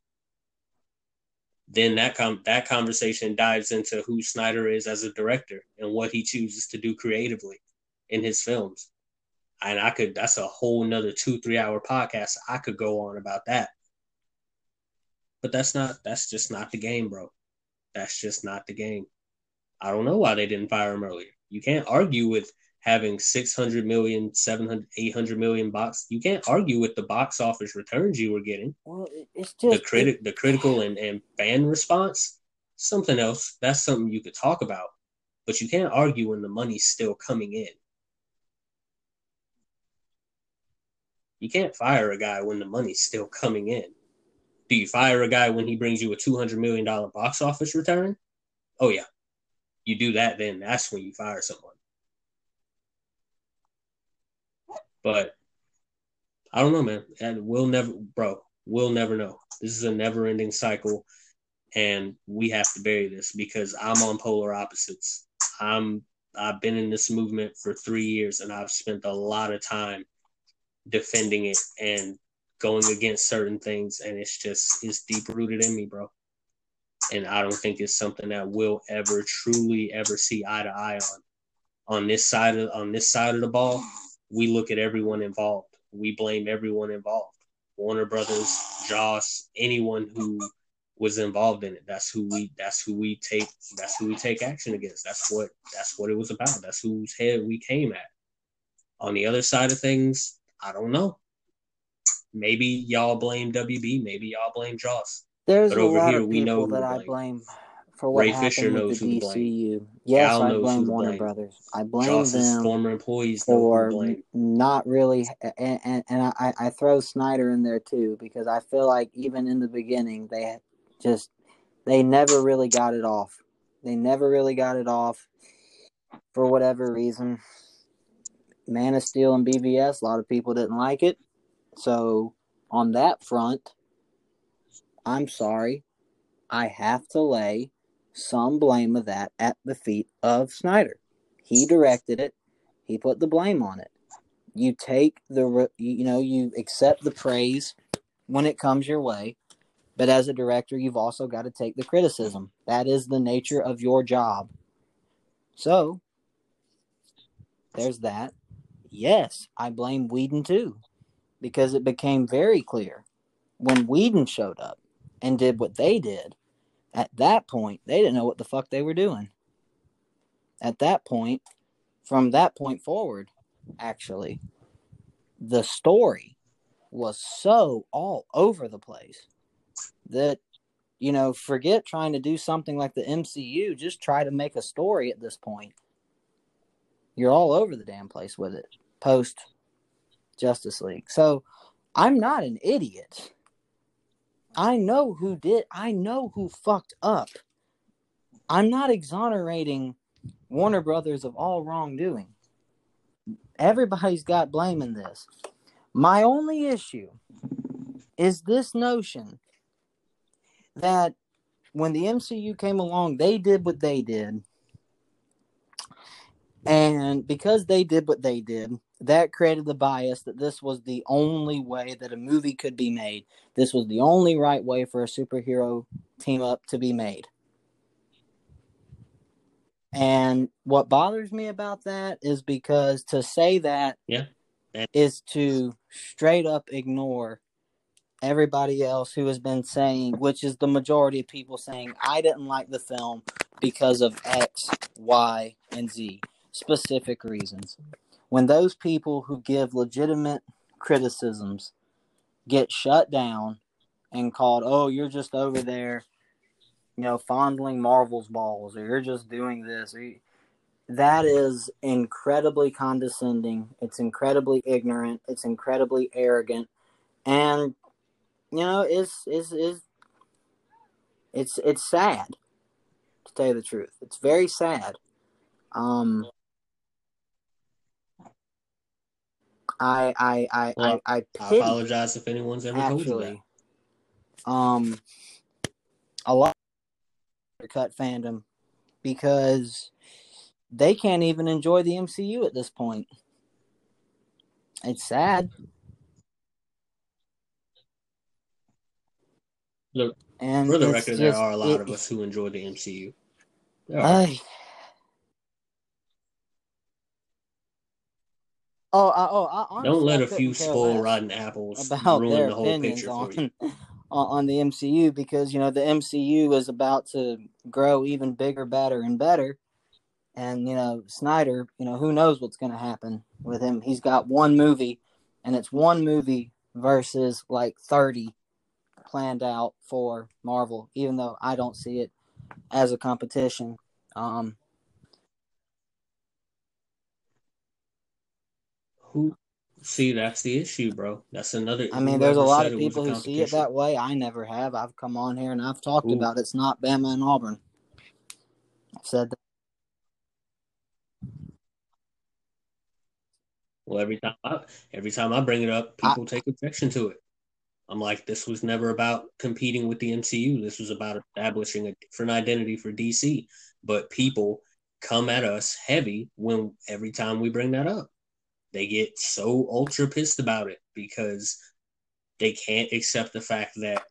Then that com- that conversation dives into who Snyder is as a director and what he chooses to do creatively in his films. And I could, that's a whole nother two, three hour podcast. I could go on about that, but that's not, that's just not the game, bro. That's just not the game. I don't know why they didn't fire him earlier. You can't argue with having six hundred million, seven hundred, eight hundred million box. You can't argue with the box office returns you were getting. Well, it's just the critic, the critical and, and fan response, something else. That's something you could talk about, but you can't argue when the money's still coming in. You can't fire a guy when the money's still coming in. Do you fire a guy when he brings you a two hundred million dollars box office return? Oh, yeah. You do that, then that's when you fire someone. But I don't know, man. And we'll never, bro, we'll never know. This is a never-ending cycle, and we have to bury this because I'm on polar opposites. I'm, I've been in this movement for three years, and I've spent a lot of time defending it and going against certain things, and it's just it's deep rooted in me, bro. And I don't think it's something that we'll ever truly ever see eye to eye on. On this side of on this side of the ball, we look at everyone involved. We blame everyone involved. Warner Brothers, Joss, anyone who was involved in it. That's who we that's who we take that's who we take action against. That's what that's what it was about. That's whose head we came at. On the other side of things, I don't know. Maybe y'all blame W B. Maybe y'all blame Joss. There's but a over lot here, of we people know that I blame. blame for what Ray happened Fisher with knows the D C U. Yes, Gal I knows blame Warner blame. Brothers. I blame Joss's them former employees for blame. not really. And, and, and I, I throw Snyder in there too because I feel like even in the beginning they just they never really got it off. They never really got it off for whatever reason. Man of Steel and B V S, a lot of people didn't like it. So, on that front, I'm sorry. I have to lay some blame of that at the feet of Snyder. He directed it. He put the blame on it. You take the, you know, you accept the praise when it comes your way. But as a director, you've also got to take the criticism. That is the nature of your job. So, there's that. Yes, I blame Whedon too, because it became very clear when Whedon showed up and did what they did, at that point, they didn't know what the fuck they were doing. At that point, from that point forward, actually, the story was so all over the place that, you know, forget trying to do something like the M C U. Just try to make a story at this point. You're all over the damn place with it post Justice League. So I'm not an idiot. I know who did. I know who fucked up. I'm not exonerating Warner Brothers of all wrongdoing. Everybody's got blame in this. My only issue is this notion that when the M C U came along, they did what they did. And because they did what they did, that created the bias that this was the only way that a movie could be made. This was the only right way for a superhero team-up to be made. And what bothers me about that is because to say that yeah. is to straight up ignore everybody else who has been saying, which is the majority of people saying, I didn't like the film because of X, Y, and Z specific reasons. When those people who give legitimate criticisms get shut down and called, oh, you're just over there, you know, fondling Marvel's balls, or you're just doing this. That is incredibly condescending. It's incredibly ignorant. It's incredibly arrogant. And, you know, it's, it's, it's, it's, it's sad, to tell you the truth. It's very sad. Um, I, I, I, well, I, I, pity, I apologize if anyone's ever told you that. Um, a lot. Cut fandom, because they can't even enjoy the M C U at this point. It's sad. Look, and for the record, just, there are a lot it, of us who enjoy the M C U. I, oh, I, oh, I honestly, don't let I a few spoiled rotten apples ruin the whole picture on, for you. on the M C U, because, you know, the M C U is about to grow even bigger, better, and better. And, you know, Snyder, you know, who knows what's going to happen with him. He's got one movie, and it's one movie versus, like, thirty planned out for Marvel, even though I don't see it as a competition. Um, who? See, that's the issue, bro. That's another. I mean, there's a lot of people who see it that way. I never have. I've come on here and I've talked Ooh. about it. It's not Bama and Auburn. I've said that. Well, every time I, every time I bring it up, people I, take objection to it. I'm like, this was never about competing with the M C U. This was about establishing a different identity for D C. But people come at us heavy when every time we bring that up. They get so ultra pissed about it because they can't accept the fact that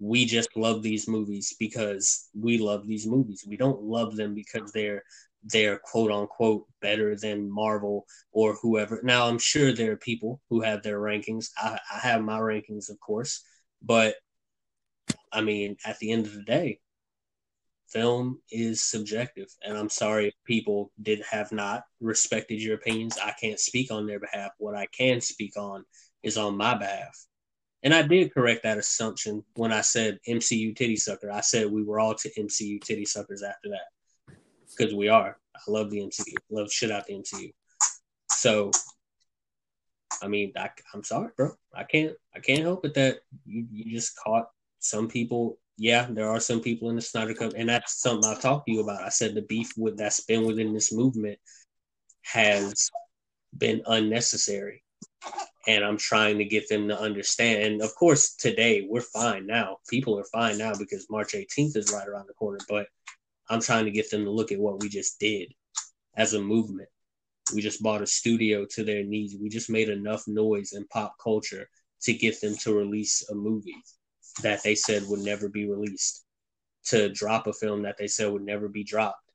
we just love these movies because we love these movies. We don't love them because they're they're quote unquote better than Marvel or whoever. Now, I'm sure there are people who have their rankings. I, I have my rankings, of course, but I mean, at the end of the day, film is subjective, and I'm sorry if people did have not respected your opinions. I can't speak on their behalf. What I can speak on is on my behalf. And I did correct that assumption when I said M C U titty sucker. I said we were all to M C U titty suckers after that, because we are. I love the M C U. Love shit out the M C U. So, I mean, I, I'm sorry, bro. I can't. I can't help it that you, you just caught some people. Yeah, there are some people in the Snyder Cut, and that's something I've talked to you about. I said the beef with, that's been within this movement has been unnecessary, and I'm trying to get them to understand. And, of course, today we're fine now. People are fine now because March eighteenth is right around the corner, but I'm trying to get them to look at what we just did as a movement. We just brought a studio to their knees. We just made enough noise in pop culture to get them to release a movie that they said would never be released, to drop a film that they said would never be dropped.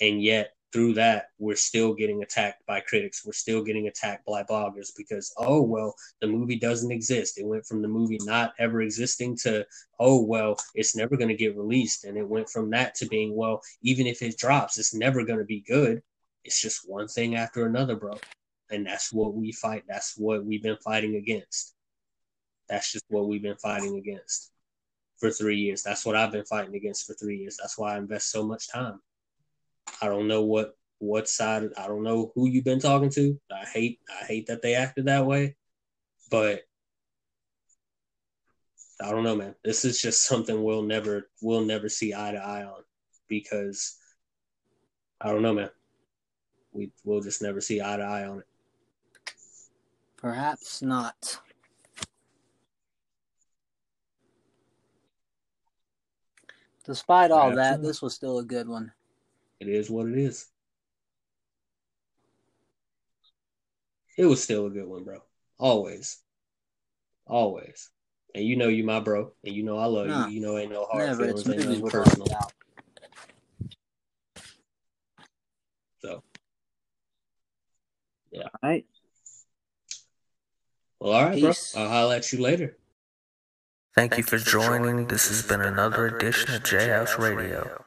And yet through that, we're still getting attacked by critics. We're still getting attacked by bloggers because, oh, well, the movie doesn't exist. It went from the movie not ever existing to, oh, well, it's never going to get released. And it went from that to being, well, even if it drops, it's never going to be good. It's just one thing after another, bro. And that's what we fight. That's what we've been fighting against. That's just what we've been fighting against for three years. That's what I've been fighting against for three years. That's why I invest so much time. I don't know what, what side, I don't know who you've been talking to. I hate, I hate that they acted that way, but I don't know, man. This is just something we'll never, we'll never see eye to eye on, because I don't know, man. We will just never see eye to eye on it. Perhaps not. Despite all Perhaps that, not. This was still a good one. It is what it is. It was still a good one, bro. Always. Always. And you know you my bro. And you know I love nah, you. You know ain't no hard never, feelings. Ain't nothing personal. So. Yeah. All right. Well, all right, Peace. Bro. I'll holler at you later. Thank, Thank you for, for joining. joining. This has been another edition of J House Radio.